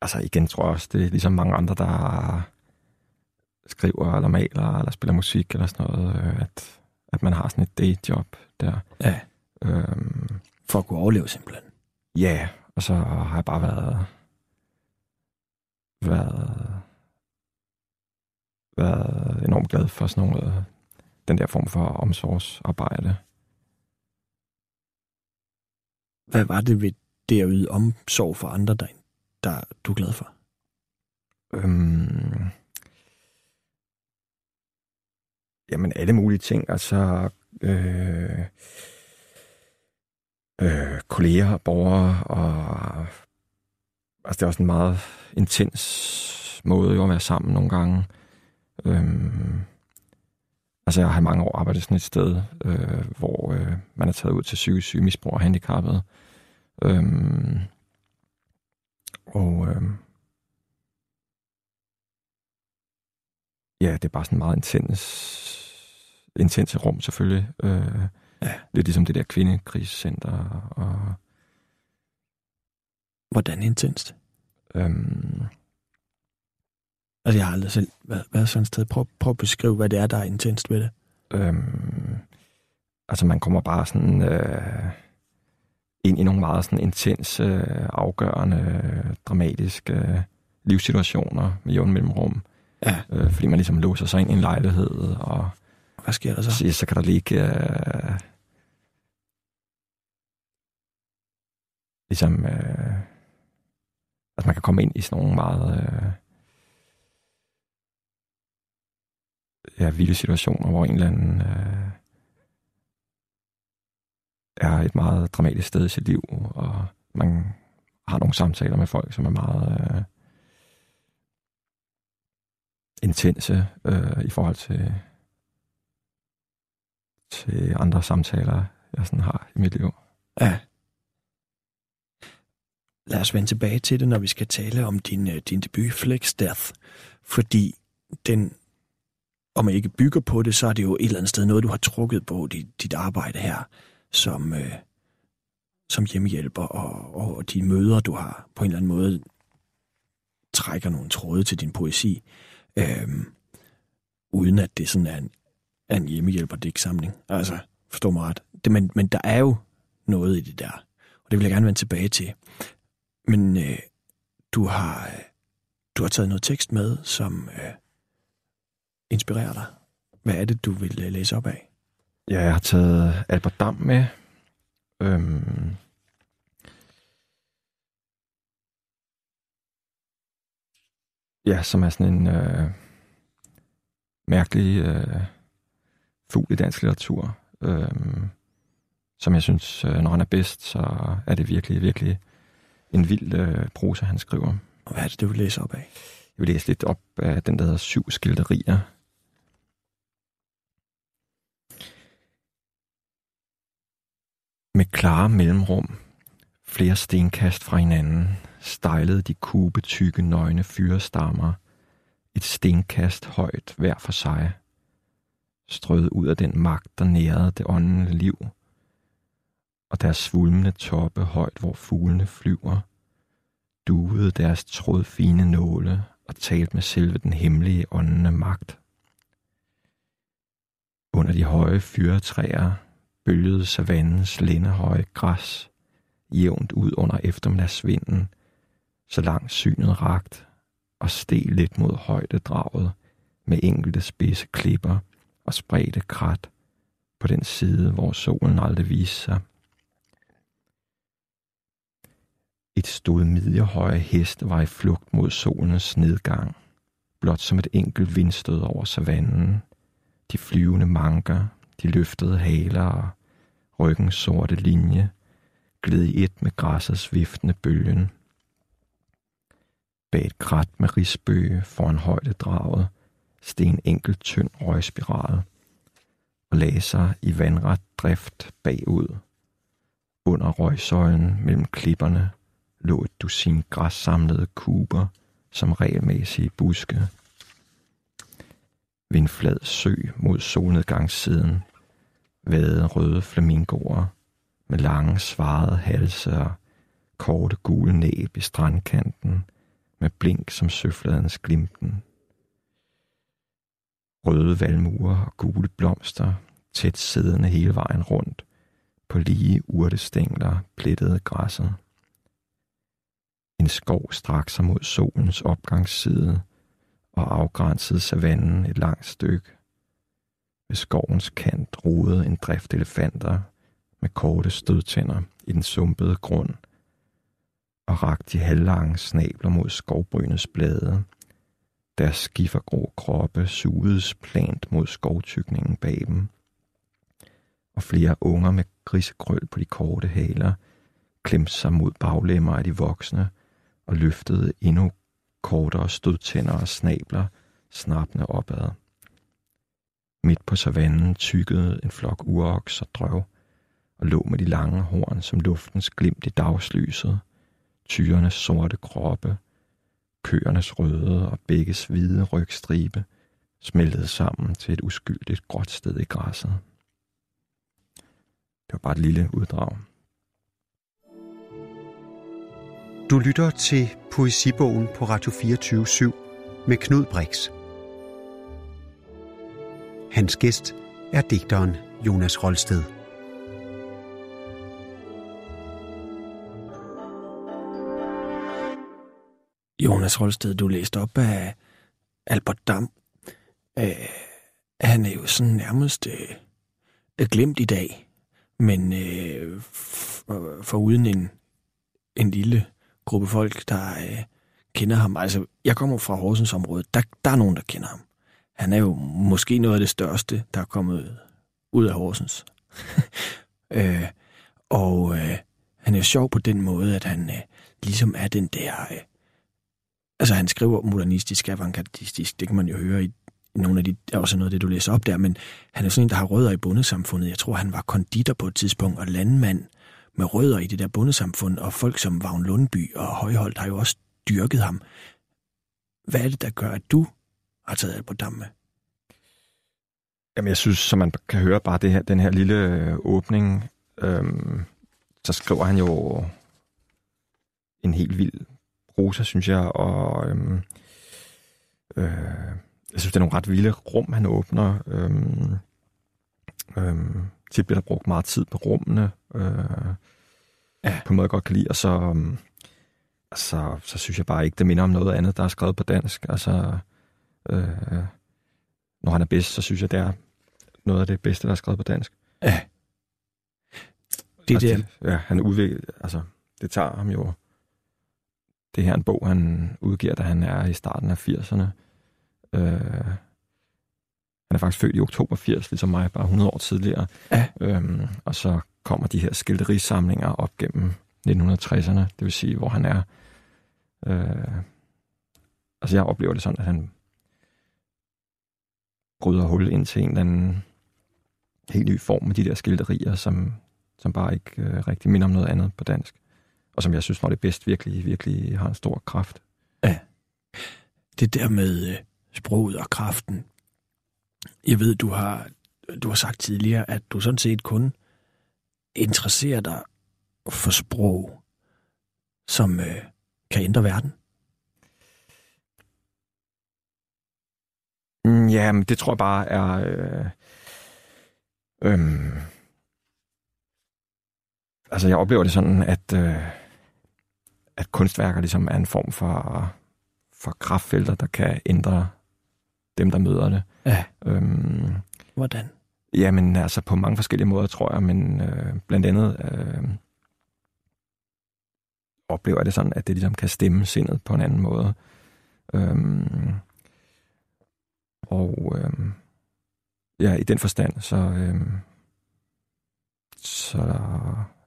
altså, igen tror jeg også, det er ligesom mange andre, der skriver eller maler eller spiller musik eller sådan noget, øh, at, at man har sådan et dayjob der. Ja. Øhm, For at kunne overleve simpelthen. Ja, og så har jeg bare været... været været enormt glad for sådan noget, den der form for omsorgsarbejde. Hvad var det ved det at yde omsorg for andre, der, der du er glad for? Øhm, jamen, alle mulige ting. Altså øh, øh, kolleger, borgere og... Altså, det er også en meget intens måde jo, at være sammen nogle gange. Øhm, altså, jeg har i mange år arbejdet sådan et sted, øh, hvor øh, man er taget ud til syge, syge misbrug og handicappede. Øhm, og øh, ja, det er bare sådan meget intens, intense rum, selvfølgelig. Øh, ja. Lidt ligesom det der kvindekrisecenter. Og, hvordan intenst? Øhm, Altså, jeg har aldrig selv været, været sådan et sted. Prøv, prøv at beskrive, hvad det er, der er intenst ved det. Øhm, altså, man kommer bare sådan øh, ind i nogle meget sådan intense, afgørende, dramatiske livssituationer med jævn mellemrum. Ja. Øh, fordi man ligesom låser sig ind i en lejlighed. Og hvad sker der så? Så, så kan der ligge... Øh, ligesom øh, altså man kan komme ind i sådan nogle meget øh, ja, vilde situationer, hvor en eller anden øh, er et meget dramatisk sted i sit liv, og man har nogle samtaler med folk, som er meget øh, intense øh, i forhold til til andre samtaler, jeg sådan har i mit liv. Ja. Lad os vende tilbage til det, når vi skal tale om din, din debut, Flexdeath, fordi den, om man ikke bygger på det, så er det jo et eller andet sted noget, du har trukket på dit, dit arbejde her, som, øh, som hjemmehjælper, og, og de møder, du har på en eller anden måde, trækker nogle tråde til din poesi, øh, uden at det sådan er en, er en hjemmehjælper-digtsamling. Altså, forstår mig ret. Det, men, men der er jo noget i det der, og det vil jeg gerne vende tilbage til. Men øh, du har øh, du har taget noget tekst med, som øh, inspirerer dig. Hvad er det, du vil øh, læse op af? Ja, jeg har taget Albert Dam med. Øhm. Ja, som er sådan en øh, mærkelig øh, fugl i dansk litteratur. Øhm. Som jeg synes, når han er bedst, så er det virkelig, virkelig en vild øh, prosa, han skriver. Og hvad er det, du vil læse op af? Jeg vil læse lidt op af den, der hedder Syv Skilterier. Med klare mellemrum, flere stenkast fra hinanden, stejlede de kubetykke, nøgne fyrestammer, et stenkast højt hver for sig, strøede ud af den magt, der nærede det åndende liv, og deres svulmende toppe højt, hvor fuglene flyver, duvede deres trådfine nåle og talte med selve den hemmelige åndende magt. Under de høje fyretræer bølgede savannens lændehøje græs, jævnt ud under eftermiddagsvinden, så langt synet rakt, og steg lidt mod højdedraget med enkelte spidse klipper og spredte krat på den side, hvor solen aldrig viste sig. Et stod midjehøje hest var i flugt mod solens nedgang, blot som et enkelt vindstød over savannen. De flyvende manker, de løftede haler og ryggens sorte linje, gled i et med græssets viftende bølgen. Bag et krat med risbøge foran højdedraget steg en enkelt tynd røgspiral og lagde sig i vandret drift bagud. Under røgsøjlen mellem klipperne lå et dusin græssamlede kuber som regelmæssige buske. Ved en flad sø mod solnedgangssiden vadede røde flamingoer med lange svarede halse og korte gule næb i strandkanten med blink som søfladens glimten. Røde valmuer og gule blomster tæt siddende hele vejen rundt på lige urtestængler plettede græsset. En skov strak sig mod solens opgangsside og afgrænsede savannen et langt stykke. Ved skovens kant rodede en drift elefanter med korte stødtænder i den sumpede grund og rakte de halvlange snabler mod skovbrynets blade. Deres skiffergrå kroppe sugedes plant mod skovtykningen bag dem, og flere unger med grisekrøl på de korte haler klemte sig mod baglemmer af de voksne og løftede endnu kortere stødtænder og snabler, snappende opad. Midt på savannen tykkede en flok uroks og drøv, og lå med de lange horn som luftens glimt i dagslyset, tyrenes sorte kroppe, køernes røde og bækkes hvide rygstribe, smeltede sammen til et uskyldigt gråt sted i græsset. Det var bare et lille uddrag. Du lytter til Poesibogen på Radio fireogtyve syv med Knud Brix. Hans gæst er digteren Jonas Rolsted. Jonas Rolsted, du læste op af Albert Dam. Øh, han er jo sådan nærmest øh, glemt i dag, men øh, foruden for en en lille gruppe folk, der øh, kender ham. Altså, jeg kommer fra Horsens område. Der, der er nogen, der kender ham. Han er jo måske noget af det største, der er kommet ud af Horsens. øh, og øh, han er jo sjov på den måde, at han øh, ligesom er den der... Øh, altså, han skriver modernistisk, avantgardistisk. Det kan man jo høre i nogle af de... Også noget af det, du læser op der. Men han er sådan en, der har rødder i bondesamfundet. Jeg tror, han var konditor på et tidspunkt og landmand med rødder i det der bondesamfund. Og folk som Vagn Lundby og Højholdt har jo også dyrket ham. Hvad er det, der gør, at du har taget Albert Dam med? Jamen, jeg synes, som man kan høre bare det her, den her lille åbning, øhm, så skriver han jo en helt vild prosa, synes jeg, og øhm, øh, jeg synes, det er nogle ret vilde rum, han åbner. Øhm, øhm, tit bliver der brugt meget tid på rummene, øh, ja. på en måde jeg godt kan lide, og så, øhm, altså, så synes jeg bare ikke, det minder om noget andet, der er skrevet på dansk, altså... Øh, når han er bedst, så synes jeg, det er noget af det bedste, der er skrevet på dansk. Ja. Det er altså, det. Ja, han er udviklet, altså, det tager ham jo. Det her en bog, han udgiver, da han er i starten af firserne. Øh, han er faktisk født i oktober firs, ligesom mig, bare hundrede år tidligere. Ja. Øhm, og så kommer de her skilderisamlinger op gennem nitten tresserne, det vil sige, hvor han er... Øh, altså, jeg oplever det sådan, at han... rydder hul ind til en eller anden helt ny form med de der skilderier, som, som bare ikke øh, rigtig minder om noget andet på dansk. Og som jeg synes, når det bedst virkelig, virkelig har en stor kraft. Ja. Det der med øh, sproget og kraften. Jeg ved, du har, du har sagt tidligere, at du sådan set kun interesserer dig for sprog, som øh, kan ændre verden. Ja, men det tror jeg bare er... Øh, øh, altså, jeg oplever det sådan, at, øh, at kunstværker ligesom er en form for, for kraftfelter, der kan ændre dem, der møder det. Ja. Øh, Hvordan? Jamen, altså på mange forskellige måder, tror jeg, men øh, blandt andet øh, oplever jeg det sådan, at det ligesom kan stemme sindet på en anden måde. Øh, Og øhm, ja, i den forstand, så, øhm, så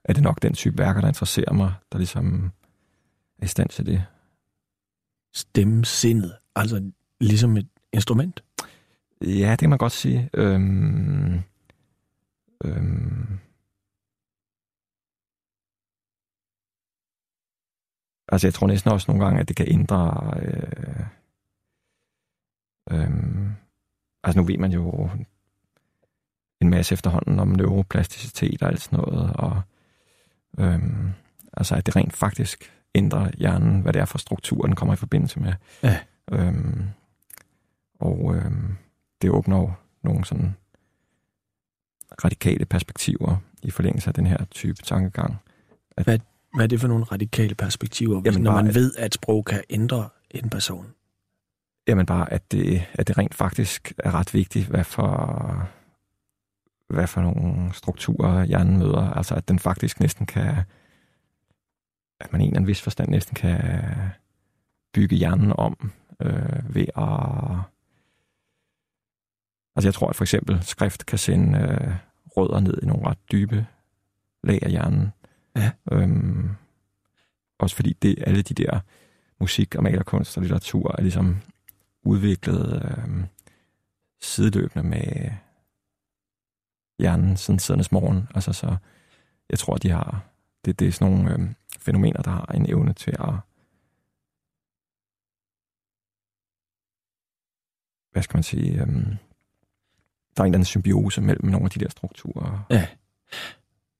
er det nok den type værker, der interesserer mig, der ligesom er i stand til det. Stemmesindet, altså ligesom et instrument? Ja, det kan man godt sige. Øhm, øhm, altså jeg tror næsten også nogle gange, at det kan ændre... Øh, Øhm, altså nu ved man jo en masse efterhånden om neuroplasticitet og alt sådan noget, og øhm, altså at det rent faktisk ændrer hjernen, hvad det er for strukturen, den kommer i forbindelse med. Ja. Øhm, og øhm, det åbner jo nogle sådan radikale perspektiver i forlængelse af den her type tankegang. At, hvad, hvad er det for nogle radikale perspektiver, hvis, jamen, når man bare, ved, at sprog kan ændre en person? Jamen bare, at det, at det rent faktisk er ret vigtigt, hvad for, hvad for nogle strukturer hjernen møder. Altså at den faktisk næsten kan, at man i en eller anden vis forstand næsten kan bygge hjernen om øh, ved at... Altså jeg tror, at for eksempel skrift kan sende øh, rødder ned i nogle ret dybe lag af hjernen. Ja. Øhm, også fordi det alle de der musik og malerkunst og litteratur er ligesom... udviklet øh, sideløbende med hjernen siden tidernes morgen. Altså, så jeg tror, de har... Det, det er sådan nogle øh, fænomener, der har en evne til at... Hvad skal man sige? Øh, der er en eller anden symbiose mellem nogle af de der strukturer. Ja.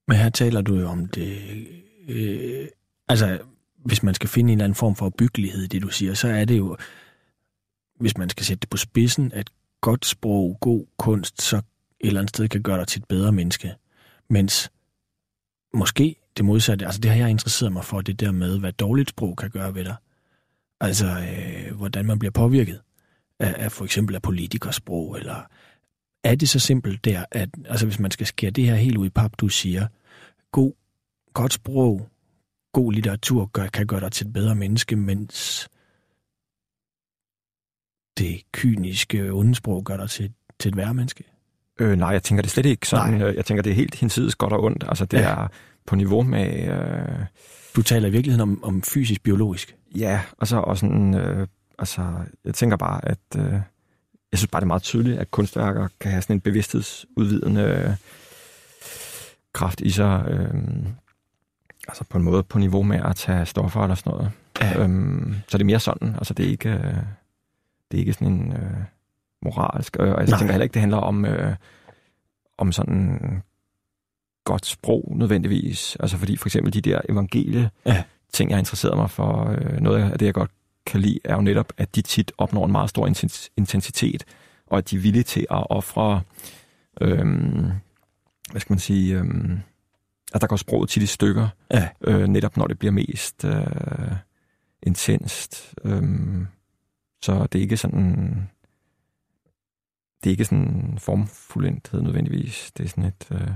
Men her taler du jo om det... Øh, altså, hvis man skal finde en eller anden form for byggelighed i det, du siger, så er det jo... Hvis man skal sætte det på spidsen, at godt sprog, god kunst, så et eller andet sted kan gøre dig til et bedre menneske. Mens måske det modsatte, altså det har jeg interesseret mig for, det der med, hvad dårligt sprog kan gøre ved dig. Altså, øh, hvordan man bliver påvirket af, af for eksempel af politikersprog, eller er det så simpelt der, at altså hvis man skal skære det her helt ud i pap, du siger, god, godt sprog, god litteratur gør, kan gøre dig til et bedre menneske, mens det kyniske ondesprog gør dig til, til et værre menneske? Øh, nej, jeg tænker det slet ikke sådan. Nej. Jeg tænker, det er helt hinsides godt og ondt. Altså, det ja. er på niveau med... Øh... Du taler i virkeligheden om, om fysisk-biologisk? Ja, og så og sådan... Øh, altså, jeg tænker bare, at... Øh, jeg synes bare, det er meget tydeligt, at kunstværker kan have sådan en bevidsthedsudvidende øh, kraft i sig. Øh, altså, på en måde på niveau med at tage stoffer eller sådan noget. Ja. Øh, så det er mere sådan. Altså, det er ikke... Øh, det er ikke sådan en øh, moralsk... Øh, og jeg Nej. tænker heller ikke, det handler om, øh, om sådan godt sprog nødvendigvis. Altså fordi for eksempel de der evangelie ja. ting, jeg interesserede mig for, øh, noget af det, jeg godt kan lide, er jo netop, at de tit opnår en meget stor intensitet, og at de er villige til at ofre... Øh, hvad skal man sige... Øh, at der går sproget tit i stykker, ja. øh, netop når det bliver mest øh, intenst... Øh, Så det er ikke sådan, det er ikke sådan formfuldendhed nødvendigvis. Det er sådan et øh,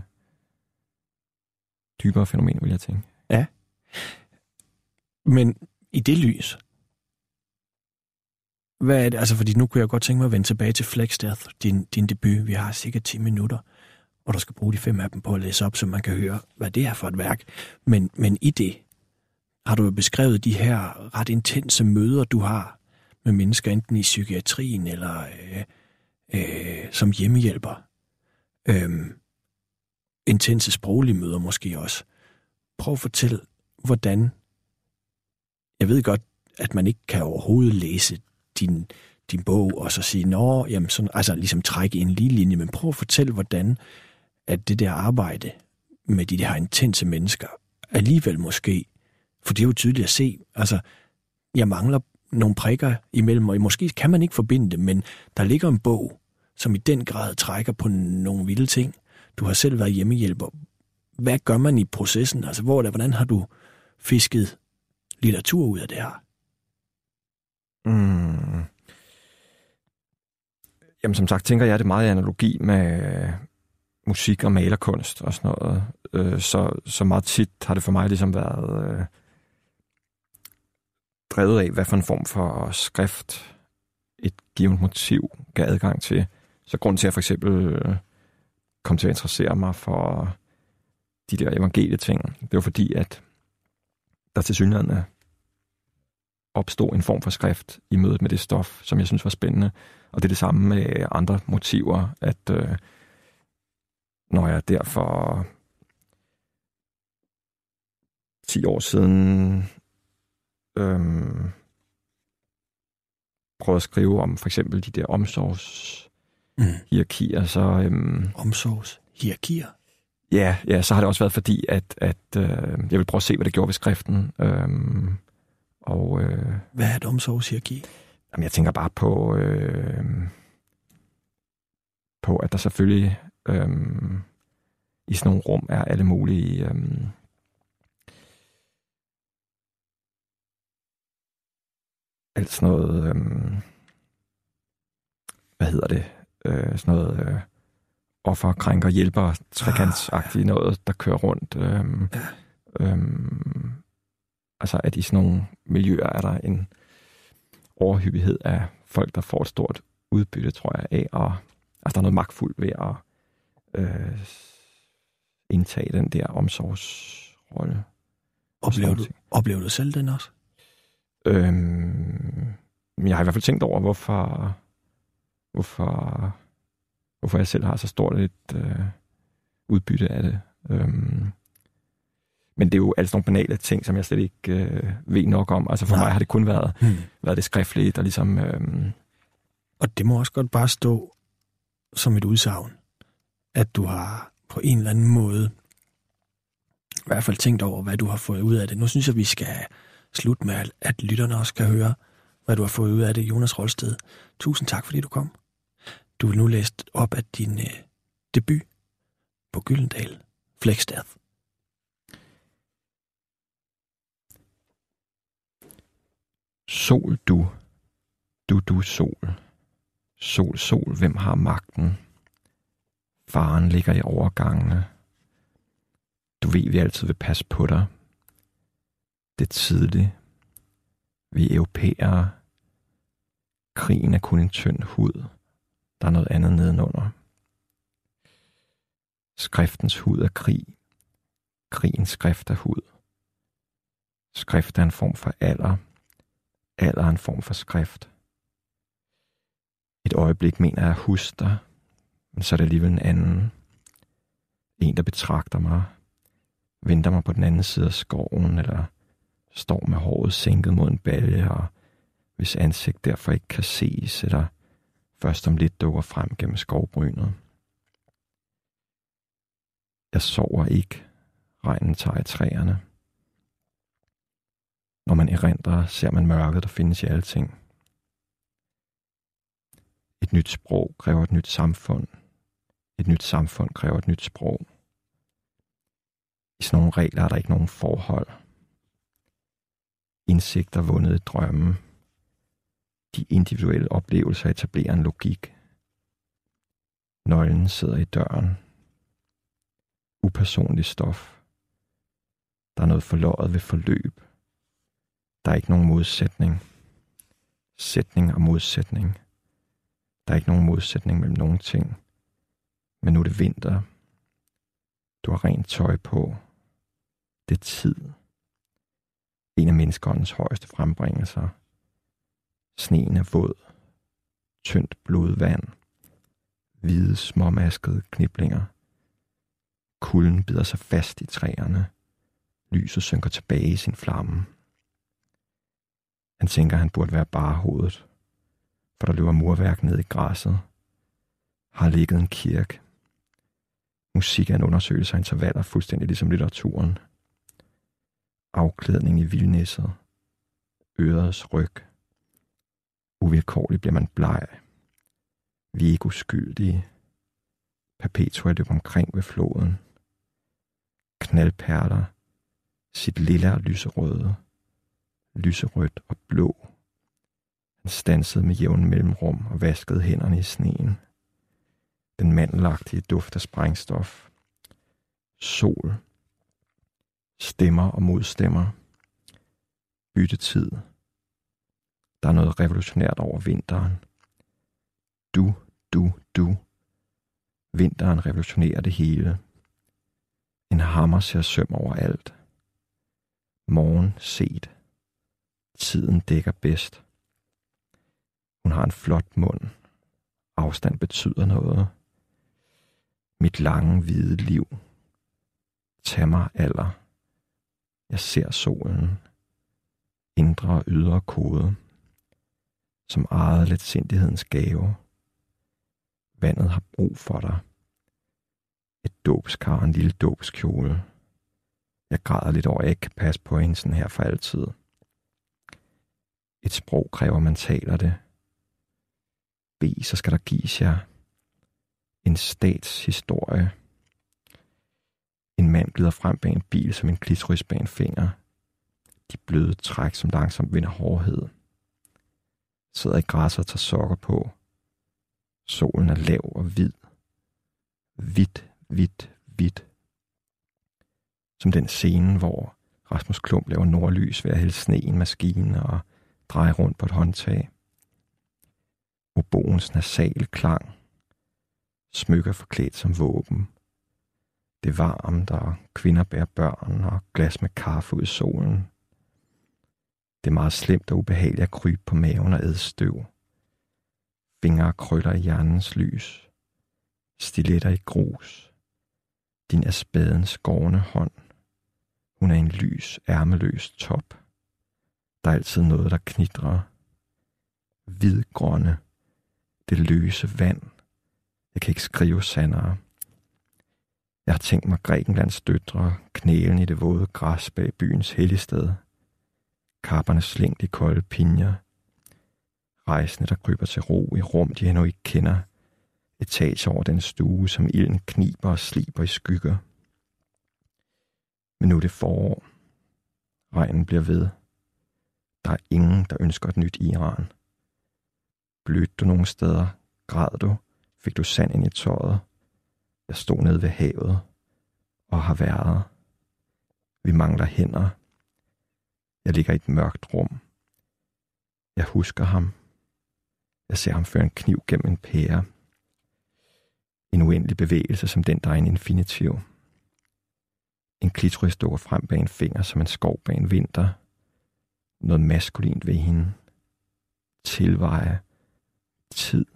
dybere fænomen, vil jeg tænke. Ja. Men i det lys, hvad er det? Altså, fordi nu kunne jeg godt tænke mig at vende tilbage til Flexdeath, din, din debut. Vi har cirka ti minutter, og du skal bruge de fem af dem på at læse op, så man kan høre, hvad det er for et værk. Men, men i det har du jo beskrevet de her ret intense møder, du har med mennesker, enten i psykiatrien eller øh, øh, som hjemmehjælper. Øhm, intense sproglige møder måske også. Prøv at fortælle, hvordan... Jeg ved godt, at man ikke kan overhovedet læse din, din bog og så sige, nå, jamen sådan, altså ligesom trække en lige linje, men prøv at fortælle, hvordan at det der arbejde med de der intense mennesker alligevel måske, for det er jo tydeligt at se, altså jeg mangler nogle prikker imellem, og måske kan man ikke forbinde det, men der ligger en bog, som i den grad trækker på nogle vilde ting. Du har selv været hjemmehjælper. Hvad gør man i processen? Altså, hvor der, hvordan har du fisket litteratur ud af det her? Mm. Jamen, som sagt, tænker jeg, at det er meget i analogi med musik og malerkunst og sådan noget. Så, så meget tit har det for mig ligesom været... drevet af, hvad for en form for skrift et givet motiv gav adgang til. Så grunden til, at jeg for eksempel kom til at interessere mig for de der evangelie-ting, det var fordi, at der tilsyneladende opstod en form for skrift i mødet med det stof, som jeg synes var spændende. Og det er det samme med andre motiver, at øh, når jeg derfor ti år siden Øhm, prøvede at skrive om for eksempel de der omsorgshierarkier. Mm. Så, øhm, omsorgshierarkier? Ja, ja, så har det også været fordi, at, at øh, jeg ville prøve at se, hvad det gjorde ved skriften. Øhm, og, øh, hvad er et omsorgshierarki? Jamen, jeg tænker bare på, øh, på at der selvfølgelig øh, i sådan nogle rum er alle mulige... Øh, alt sådan noget, øhm, hvad hedder det, øh, sådan noget øh, offer, krænker, hjælper, trekantsagtigt noget, der kører rundt. Øhm, øhm, altså, at i sådan nogle miljøer er der en overhyppighed af folk, der får et stort udbytte, tror jeg, af, og altså, der er noget magtfuldt ved at øh, indtage den der omsorgsrolle. Oplever du, oplever du selv den også? Øhm, jeg har i hvert fald tænkt over, hvorfor, hvorfor, hvorfor jeg selv har så stort et øh, udbytte af det. Øhm, men det er jo altså nogle banale ting, som jeg slet ikke øh, ved nok om. Altså for Nej. mig har det kun været, hmm. været det skriftlige, der ligesom... Øhm, og det må også godt bare stå som et udsagn, at du har på en eller anden måde i hvert fald tænkt over, hvad du har fået ud af det. Nu synes jeg, vi skal... Slut med, at lytterne også kan høre, hvad du har fået ud af det, Jonas Rolsted. Tusind tak, fordi du kom. Du vil nu læse op af din øh, debut på Gyldendal, Flexdeath. Sol du, du du sol. Sol, sol, hvem har magten? Faren ligger i overgangene. Du ved, vi altid vil passe på dig. Det er tidligt. Vi europæere. Krigen er kun en tynd hud. Der er noget andet nedenunder. Skriftens hud er krig. Krigens skrift er hud. Skrift er en form for alder. Alder er en form for skrift. Et øjeblik mener jeg at huske dig, men så er det alligevel en anden. En, der betragter mig, venter mig på den anden side af skoven, eller står med håret sænket mod en balje, og hvis ansigt derfor ikke kan ses, eller først om lidt dukker frem gennem skovbrynet. Jeg sover ikke. Regnen tager i træerne. Når man erindrer, ser man mørket, der findes i alle ting. Et nyt sprog kræver et nyt samfund. Et nyt samfund kræver et nyt sprog. I sådan nogle regler er der ikke nogen forhold. Indsigter vundet i drømme. De individuelle oplevelser etablerer en logik. Nøglen sidder i døren. Upersonligt stof. Der er noget forløjet ved forløb. Der er ikke nogen modsætning. Sætning og modsætning. Der er ikke nogen modsætning mellem nogen ting. Men nu er det vinter. Du har rent tøj på. Det er tid. En af menneskeåndens højeste frembringelser. Sneen er våd. Tyndt blodvand. Hvide, småmaskede kniblinger. Kulden bider sig fast i træerne. Lyset synker tilbage i sin flamme. Han tænker, han burde være barhovedet, for der løber murværk ned i græsset. Har ligget en kirke. Musik er en undersøgelse af intervaller, fuldstændig ligesom litteraturen. Afklædning i vildnisset. Ørets ryg. Uvilkårligt bliver man bleg. Vi er ikke uskyldige. Perpetua løb omkring ved floden. Knaldperler. Sit lilla og lyserøde. Lyserødt og blå. Han stansede med jævn mellemrum og vaskede hænderne i sneen. Den mandelagtige duft af sprængstof. Sol. Stemmer og modstemmer. Byttetid. Der er noget revolutionært over vinteren. Du, du, du. Vinteren revolutionerer det hele. En hammer ser søm over alt. Morgen set. Tiden dækker bedst. Hun har en flot mund. Afstand betyder noget. Mit lange, hvide liv. Tag mig alder. Jeg ser solen. Indre og ydre kode. Som ejede letsindighedens gave. Vandet har brug for dig. Et dåbskar og en lille dåbskjole. Jeg græder lidt over, at jeg ikke kan passe på hende sådan her for altid. Et sprog kræver, man taler det. B, så skal der gives jer. En statshistorie. En mand glider frem bag en bil som en klitoris bag en finger. De bløde træk, som langsomt vinder hårdhed. Sidder i græsset og tager sokker på. Solen er lav og hvid. Hvidt, hvidt, hvidt. Som den scene, hvor Rasmus Klump laver nordlys ved at hælde sne i en maskine og dreje rundt på et håndtag. Oboens nasale klang. Smykker forklædt som våben. Det er varmt, og kvinder bærer børn og glas med kaffe ud i solen. Det er meget slemt og ubehageligt at krybe på maven og æde støv. Fingre krøller i hjernens lys. Stiletter i grus. Din er spaden skårne hånd. Hun er en lys, ærmeløs top. Der er altid noget, der knitrer. Hvidgrønne. Det løse vand. Jeg kan ikke skrive sandere. Jeg har tænkt mig Grækenlands døtre, knælen i det våde græs bag byens helligsted. Kapperne slængt i kolde pinjer. Rejsende, der kryber til ro i rum, de endnu ikke kender. Etage over den stue, som ilden kniber og sliber i skygger. Men nu er det forår. Regnen bliver ved. Der er ingen, der ønsker et nyt Iran. Blødte du nogle steder? Græd du? Fik du sand ind i tøjet? Jeg stod nede ved havet og har været. Vi mangler hænder. Jeg ligger i et mørkt rum. Jeg husker ham. Jeg ser ham føre en kniv gennem en pære. En uendelig bevægelse som den, der er en infinitiv. En klitoris står frem bag en finger som en skov bag en vinter. Noget maskulint ved hende. Tilveje. Tid.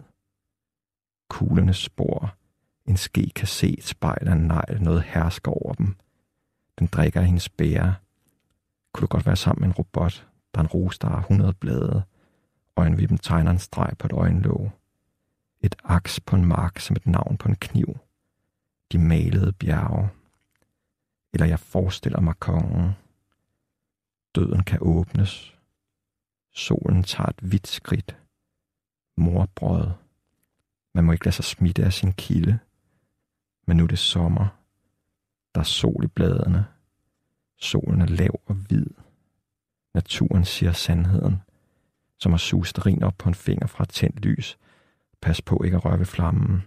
Kuglernes spor. En ske kan se et spejl af en negl. Noget hersker over dem. Den drikker af hendes bære. Kunne du godt være sammen med en robot, der er en rose, der har hundrede blade. Øjenvippen tegner en streg på et øjenlåg. Et aks på en mark som et navn på en kniv. De malede bjerge. Eller jeg forestiller mig kongen. Døden kan åbnes. Solen tager et hvidt skridt. Morbrød. Man må ikke lade sig smitte af sin kilde. Men nu er det sommer. Der er sol i bladene. Solen er lav og hvid. Naturen siger sandheden, som har susterin op på en finger fra et tændt lys. Pas på ikke at røre ved flammen.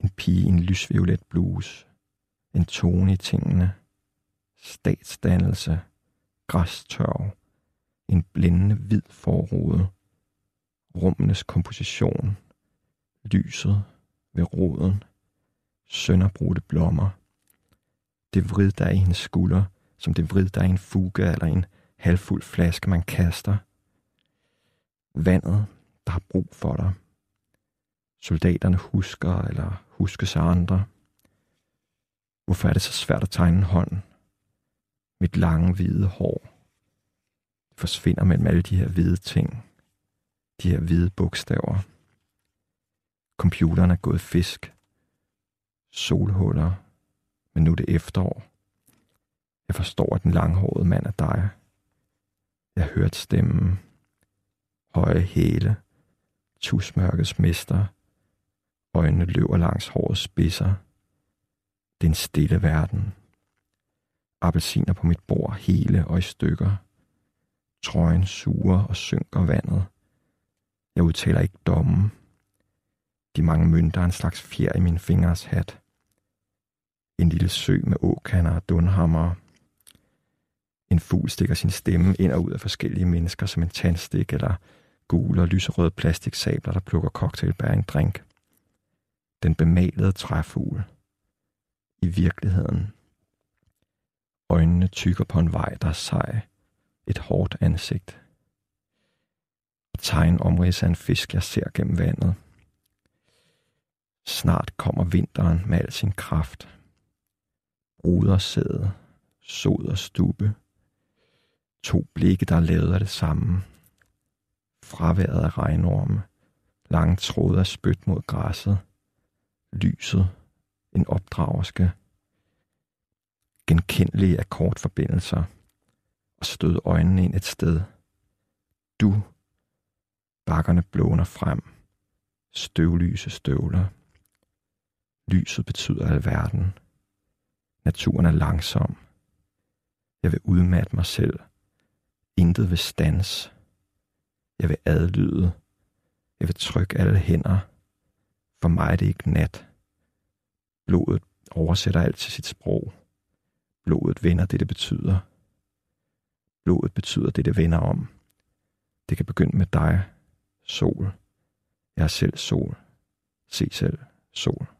En pige i en lysviolet bluse. En tone i tingene. Statsdannelse. Græstørv. En blændende hvid forrude. Rummenes komposition. Lyset ved roden. Sønderbrudte blommer. Det vrid, der er i hendes skulder, som det vrid, der er i en fuga eller en halvfuld flaske, man kaster. Vandet, der har brug for dig. Soldaterne husker eller huskes af andre. Hvorfor er det så svært at tegne en hånd? Mit lange, hvide hår. Det forsvinder mellem alle de her hvide ting. De her hvide bogstaver. Computeren er gået fisk. Solhuller. Men nu er det efterår. Jeg forstår, at den langhårede mand er dig. Jeg hørte stemmen. Høje hæle. Tusmørkets mester. Øjnene løber langs hårets spidser. Det er en stille verden. Appelsiner på mit bord hele og i stykker. Trøjen suger og synker vandet. Jeg udtaler ikke dommen. De mange mønter er en slags fjer i min fingers hat. En lille sø med åkander og dunhammer. En fugl stikker sin stemme ind og ud af forskellige mennesker som en tandstik eller gule og lyserøde plastiksabler, der plukker cocktailbær i en drink. Den bemalede træfugl. I virkeligheden. Øjnene tykker på en vej, der er sej. Et hårdt ansigt. Tegn omrids af en fisk, jeg ser gennem vandet. Snart kommer vinteren med al sin kraft. Ruder sæde, sod og stube. To blikke, der er lavet af det samme. Fraværet af regnorme. Lange tråde af spyt mod græsset. Lyset. En opdragerske. Genkendelige akkordforbindelser. Og stød øjnene ind et sted. Du. Bakkerne blåner frem. Støvlyse støvler. Lyset betyder alverden. Naturen er langsom. Jeg vil udmatte mig selv. Intet vil stands. Jeg vil adlyde. Jeg vil trykke alle hænder. For mig er det ikke nat. Blodet oversætter alt til sit sprog. Blodet vender det, det betyder. Blodet betyder det, det vender om. Det kan begynde med dig, sol. Jeg er selv sol. Se selv, sol.